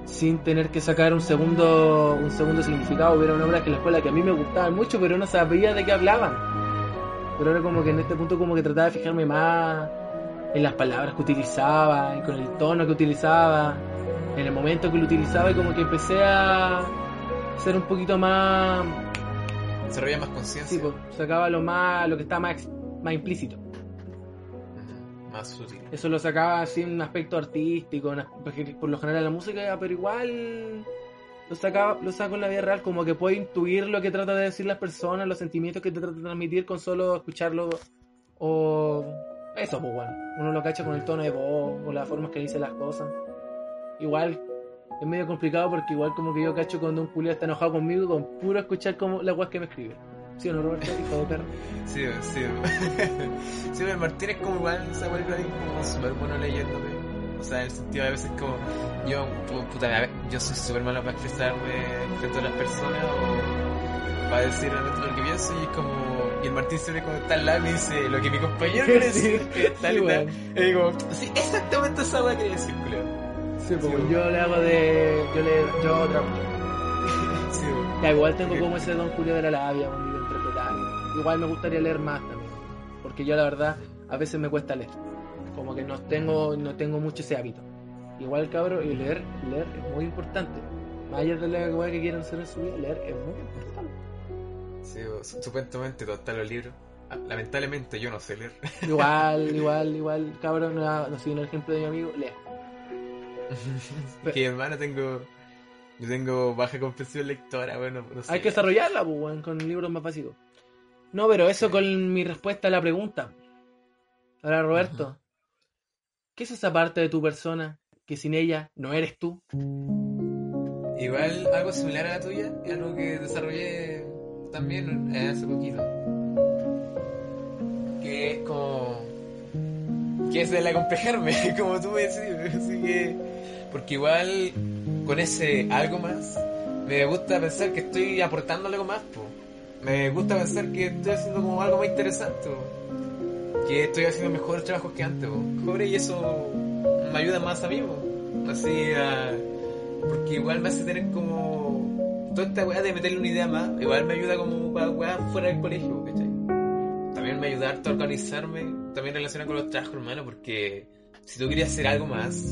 sin tener que sacar un segundo un segundo significado. Hubiera una obra que en la escuela que a mí me gustaban mucho, pero no sabía de qué hablaban. Pero ahora como que en este punto como que trataba de fijarme más en las palabras que utilizaba, con el tono que utilizaba, en el momento que lo utilizaba, y como que empecé a ser un poquito más, desarrollaba más conciencia. Sí, pues, sacaba lo más, lo que estaba más, más implícito, uh-huh. más sutil. Eso lo sacaba así en un aspecto artístico, una, por lo general la música, pero igual lo sacaba, lo saco en la vida real, como que puedo intuir lo que trata de decir las personas, los sentimientos que te trata de transmitir con solo escucharlo o eso, pues bueno, uno lo cacha con el tono de voz o las formas que dice las cosas. igual es medio complicado porque igual como que yo cacho cuando un culiao está enojado conmigo con puro escuchar como la guas que me escribe. ¿Sí o no, Roberto? Hijo de perro. Sí, sí. Sí, pero Martín es como igual, o sea, igual como súper bueno leyéndome. O sea, en el sentido de a veces como yo, puta, yo soy súper malo para expresarme frente a las personas o para decir realmente lo que pienso y es como... Y el Martín siempre como está al lado y me dice lo que mi compañero quiere decir, sí, que tal y bueno. Tal. Y digo, sí, exactamente esa hueá quería decir, culiao. Sí, porque sí, yo le hago de... yo le... yo otra sí, ya, igual tengo sí, como ese don Julio de la labia, bonito, interpretar. Igual me gustaría leer más también, porque yo la verdad a veces me cuesta leer, como que no tengo no tengo mucho ese hábito. Igual cabro, y leer leer es muy importante, más allá de la weá que quieran hacer en su vida, leer es muy importante. Sí, supuestamente todos están los libros. Lamentablemente yo no sé leer. Igual, igual, igual, cabro, no, no soy un ejemplo de mi amigo, lea. Que hermano tengo... Yo tengo baja comprensión lectora, bueno, no sé. Hay que desarrollarla, pues, bueno, con libros más básicos. No, pero eso sí. Con mi respuesta a la pregunta. Ahora, Roberto, uh-huh. ¿Qué es esa parte de tu persona que sin ella no eres tú? Igual algo similar a la tuya, es algo que desarrollé también hace poquito. Que es como... que es el acomplejarme, como tú me decís. Así que... porque igual... con ese algo más me gusta pensar que estoy aportando algo más, po. Me gusta pensar que estoy haciendo como algo más interesante, po. Que estoy haciendo mejores trabajos que antes, po. Joder, y eso me ayuda más a mí, po. Así uh, porque igual me hace tener como toda esta weá de meterle una idea más, igual me ayuda como para weá fuera del colegio, ¿cachai? También me ayuda harto a organizarme, también relaciona con los trabajos, hermano, porque si tú quieres hacer algo más,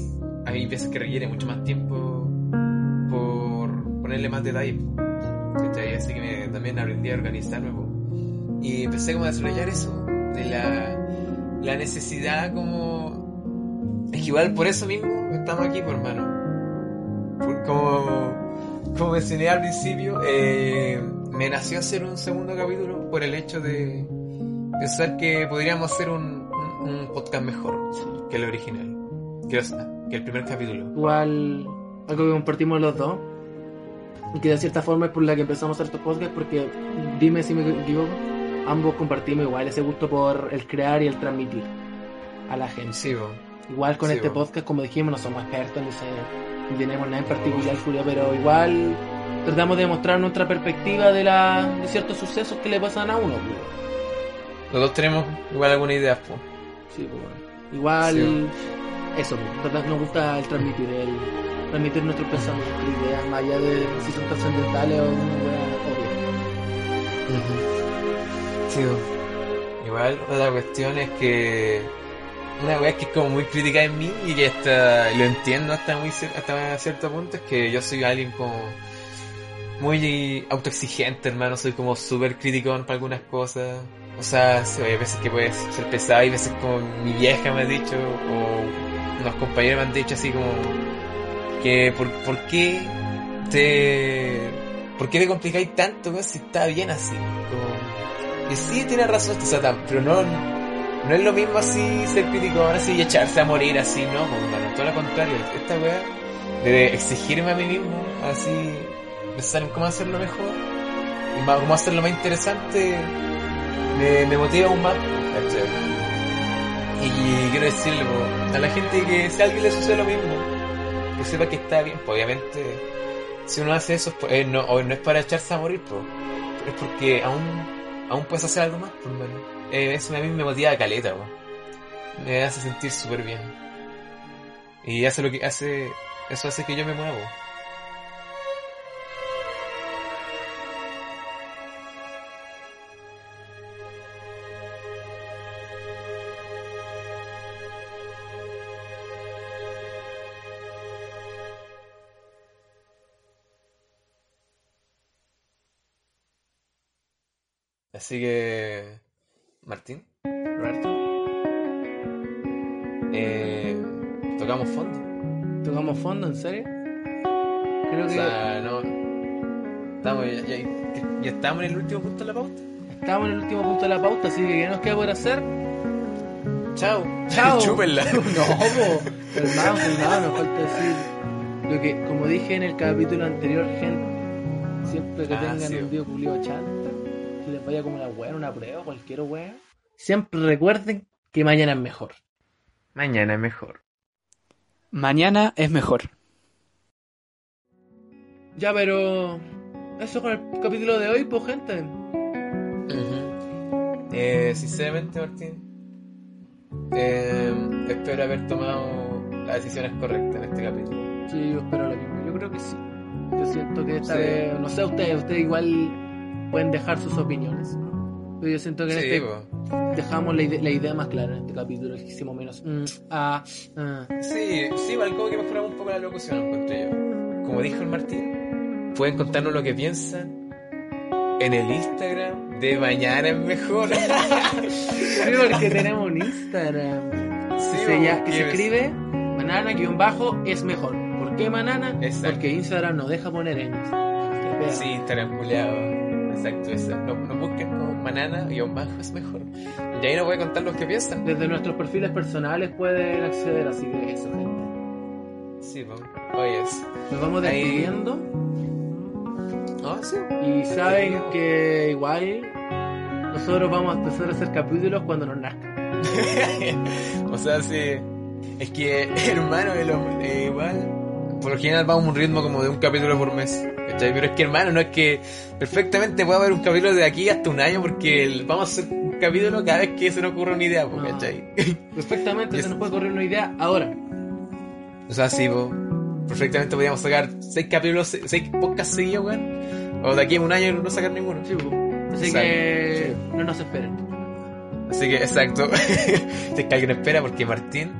hay veces que requiere mucho más tiempo ponerle más detalle, ¿cachai? Así que me, también aprendí a organizarme, po. Y empecé como a desarrollar eso de la, la necesidad como es que igual por eso mismo estamos aquí, po, hermano. Por, como, como mencioné al principio, eh, me nació hacer un segundo capítulo por el hecho de pensar que podríamos hacer un, un, un podcast mejor, sí, que el original, que, o sea, que el primer capítulo. Igual algo que compartimos los dos y que de cierta forma es por la que empezamos a hacer estos podcasts, porque dime si me equivoco, ambos compartimos igual ese gusto por el crear y el transmitir a la gente. Sí, igual con sí, este bo. Podcast, como dijimos, no somos expertos ni, se, ni tenemos nada en particular, Julio, pero igual tratamos de mostrar nuestra perspectiva de, la, de ciertos sucesos que le pasan a uno. Los dos tenemos igual alguna idea, po. Sí, pues bueno. Igual sí, eso, po. Nos gusta el transmitir el... transmitir nuestros pensamientos, ideas, más allá de si son trascendentales o una buena obvia. Sí, igual otra cuestión es que una wea que es como muy crítica en mí y que hasta lo entiendo hasta muy hasta cierto punto es que yo soy alguien como muy autoexigente, hermano, soy como súper criticón para algunas cosas. O sea, hay veces que puedes ser pesado, hay veces como mi vieja me ha dicho o unos compañeros me han dicho así como que por, por qué te por qué te complicáis tanto, ¿no? Si está bien así, como que sí tienes razón, o sea, tan, pero no no es lo mismo así ser crítico ahora sí y echarse a morir así, no, como todo lo contrario, esta weá de exigirme a mí mismo así pensar en cómo hacerlo mejor y más, cómo hacerlo más interesante me, me motiva aún más, ¿cachai? Y quiero decirle, pues, a la gente que si a alguien le sucede lo mismo que sepa que está bien, pues obviamente si uno hace eso, pues, eh, no, o no es para echarse a morir, pues, pero es porque aún aún puedes hacer algo más, pues, bueno, eh, eso a mí me motiva a caleta, pues, me hace sentir súper bien y hace lo que hace, eso hace que yo me mueva. Así que, Martín, Roberto, eh, tocamos fondo. ¿Tocamos fondo, en serio? Creo o que... sea, no, estamos, ya, ya, ya estamos en el último punto de la pauta. Estamos en el último punto de la pauta, así que ¿qué nos queda por hacer? Chao. Chao. Chúpenla. No, po, hermano, hermano, nos falta decir Lo que, como dije en el capítulo anterior, gente, siempre que ah, tengan sí. un video culiado chanta, que les vaya como la weá, una prueba, cualquier weá, siempre recuerden que mañana es mejor. Mañana es mejor. Mañana es mejor. Ya, pero eso con el capítulo de hoy, pues, gente. Uh-huh. Eh, sinceramente, Martín, eh, espero haber tomado las decisiones correctas en este capítulo. Sí, yo espero lo mismo. Yo creo que sí. Yo siento que esta sí. vez, no sé, ustedes, ustedes igual pueden dejar sus opiniones. Pero yo siento que en sí, este po. dejamos la idea, la idea más clara en este capítulo, que hicimos menos. Mm, ah, ah. Sí, sí, igual como que mejoramos un poco la locución, encontré yo. Como dijo el Martín, pueden contarnos lo que piensan en el Instagram de Mañana es Mejor. Sí, porque tenemos un Instagram. Sí, se ya, que se escribe Manana-es mejor. ¿Por qué Manana? Exacto. Porque Instagram nos deja poner en Instagram. Sí, Instagram culiado. Exacto, exacto. Nos, nos busquen como Manana-es mejor. Y ahí nos pueden contar lo que piensan. Desde nuestros perfiles personales pueden acceder, así que eso, gente. Sí, vamos. Oye, oh, nos vamos despidiendo. Ah, oh, sí. Y saben sí. que igual nosotros vamos a empezar a hacer capítulos cuando nos nazca. O sea, sí. Es que, hermano, eh, igual por lo general vamos a un ritmo como de un capítulo por mes. Pero es que, hermano, no es que perfectamente pueda haber un capítulo de aquí hasta un año, porque vamos a hacer un capítulo cada vez que se nos ocurra una idea, pues, no. ¿Cachai? Perfectamente se nos puede ocurrir una idea ahora. O sea, sí, po, perfectamente podríamos sacar seis capítulos, seis podcasts seguidos, weón. O de aquí a un año no sacar ninguno. Sí, po. Así exacto. que sí. no nos esperen. Así que, exacto. Si es que alguien espera, porque Martín,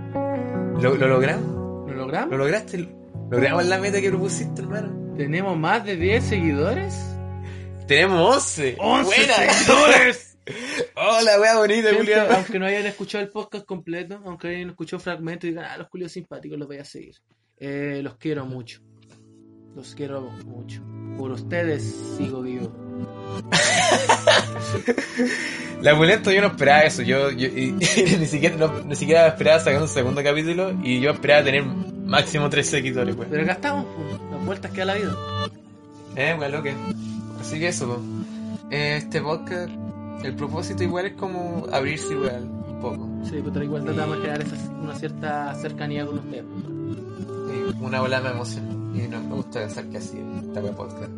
¿lo, lo logramos? ¿Lo logramos? ¿Lo lograste? ¿Logramos la meta que propusiste, hermano? ¿Tenemos más de diez seguidores? ¡Tenemos once! ¡once seguidores! ¡Hola, weá bonita, Julio! Aunque no hayan escuchado el podcast completo, aunque hayan escuchado fragmentos y digan, ah, los culios simpáticos, los voy a seguir. Eh, los quiero mucho. Los quiero mucho. Por ustedes sigo vivo. La Bulento, yo no esperaba eso. Yo, yo y, y, ni siquiera no, ni siquiera esperaba sacar un segundo capítulo y yo esperaba tener máximo tres seguidores. Pues. Pero acá estamos, pues, las vueltas que da la vida. Eh, pues loque. Así que eso, pues. eh, este podcast, el propósito igual es como abrirse igual un poco. Sí, pero igual tratamos de crear esa, una cierta cercanía con ustedes. Una ola me emociona y no me gusta pensar que así está el podcast.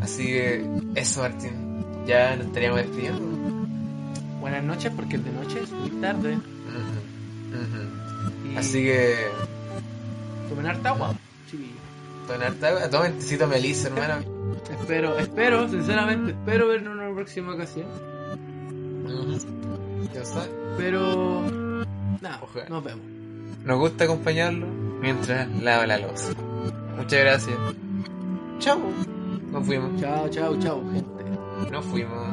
Así que eso, Martín, ya nos estaríamos despidiendo. Buenas noches, porque de noche es muy tarde. Uh-huh, uh-huh. Así que tomen harta agua, chiquillos. Tomen harta agua, tomen tecito melisa, hermano. espero, espero, sinceramente, espero vernos en una próxima ocasión. Uh-huh. Ya sabes. Pero nada, ojalá. Nos vemos. Nos gusta acompañarlo mientras lava la losa. Muchas gracias. Chao. Nos fuimos. Chao, chao, chao, gente. Nos fuimos.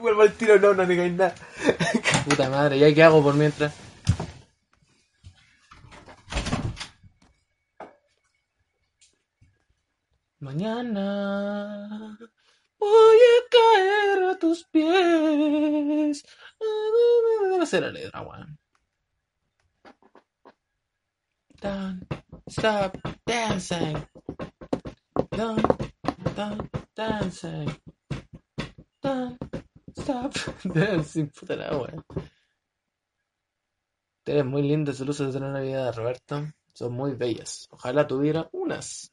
Vuelvo al tiro, no, no digáis nada. Puta madre, ¿ya qué hago por mientras? Mañana voy a caer a tus pies. Va a ser la letra, weón. Don't stop dancing. Don't, don't dancing. Don't stop dancing. Puta la weón. Te ves muy linda, se luce de una Navidad, Roberto. Son muy bellas. Ojalá tuviera unas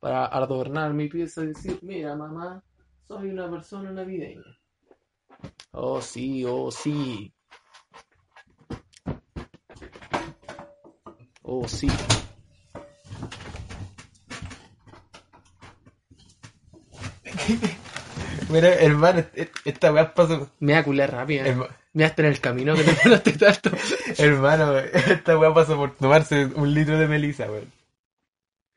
para adornar mi pieza y decir, mira, mamá, soy una persona navideña. Oh, sí, oh, sí. Oh, sí. Mira, hermano, esta weá pasó. Me da cular rápida. Herma... Me das en el camino que te volaste tanto. Hermano, esta weá pasó por tomarse un litro de melisa, weón.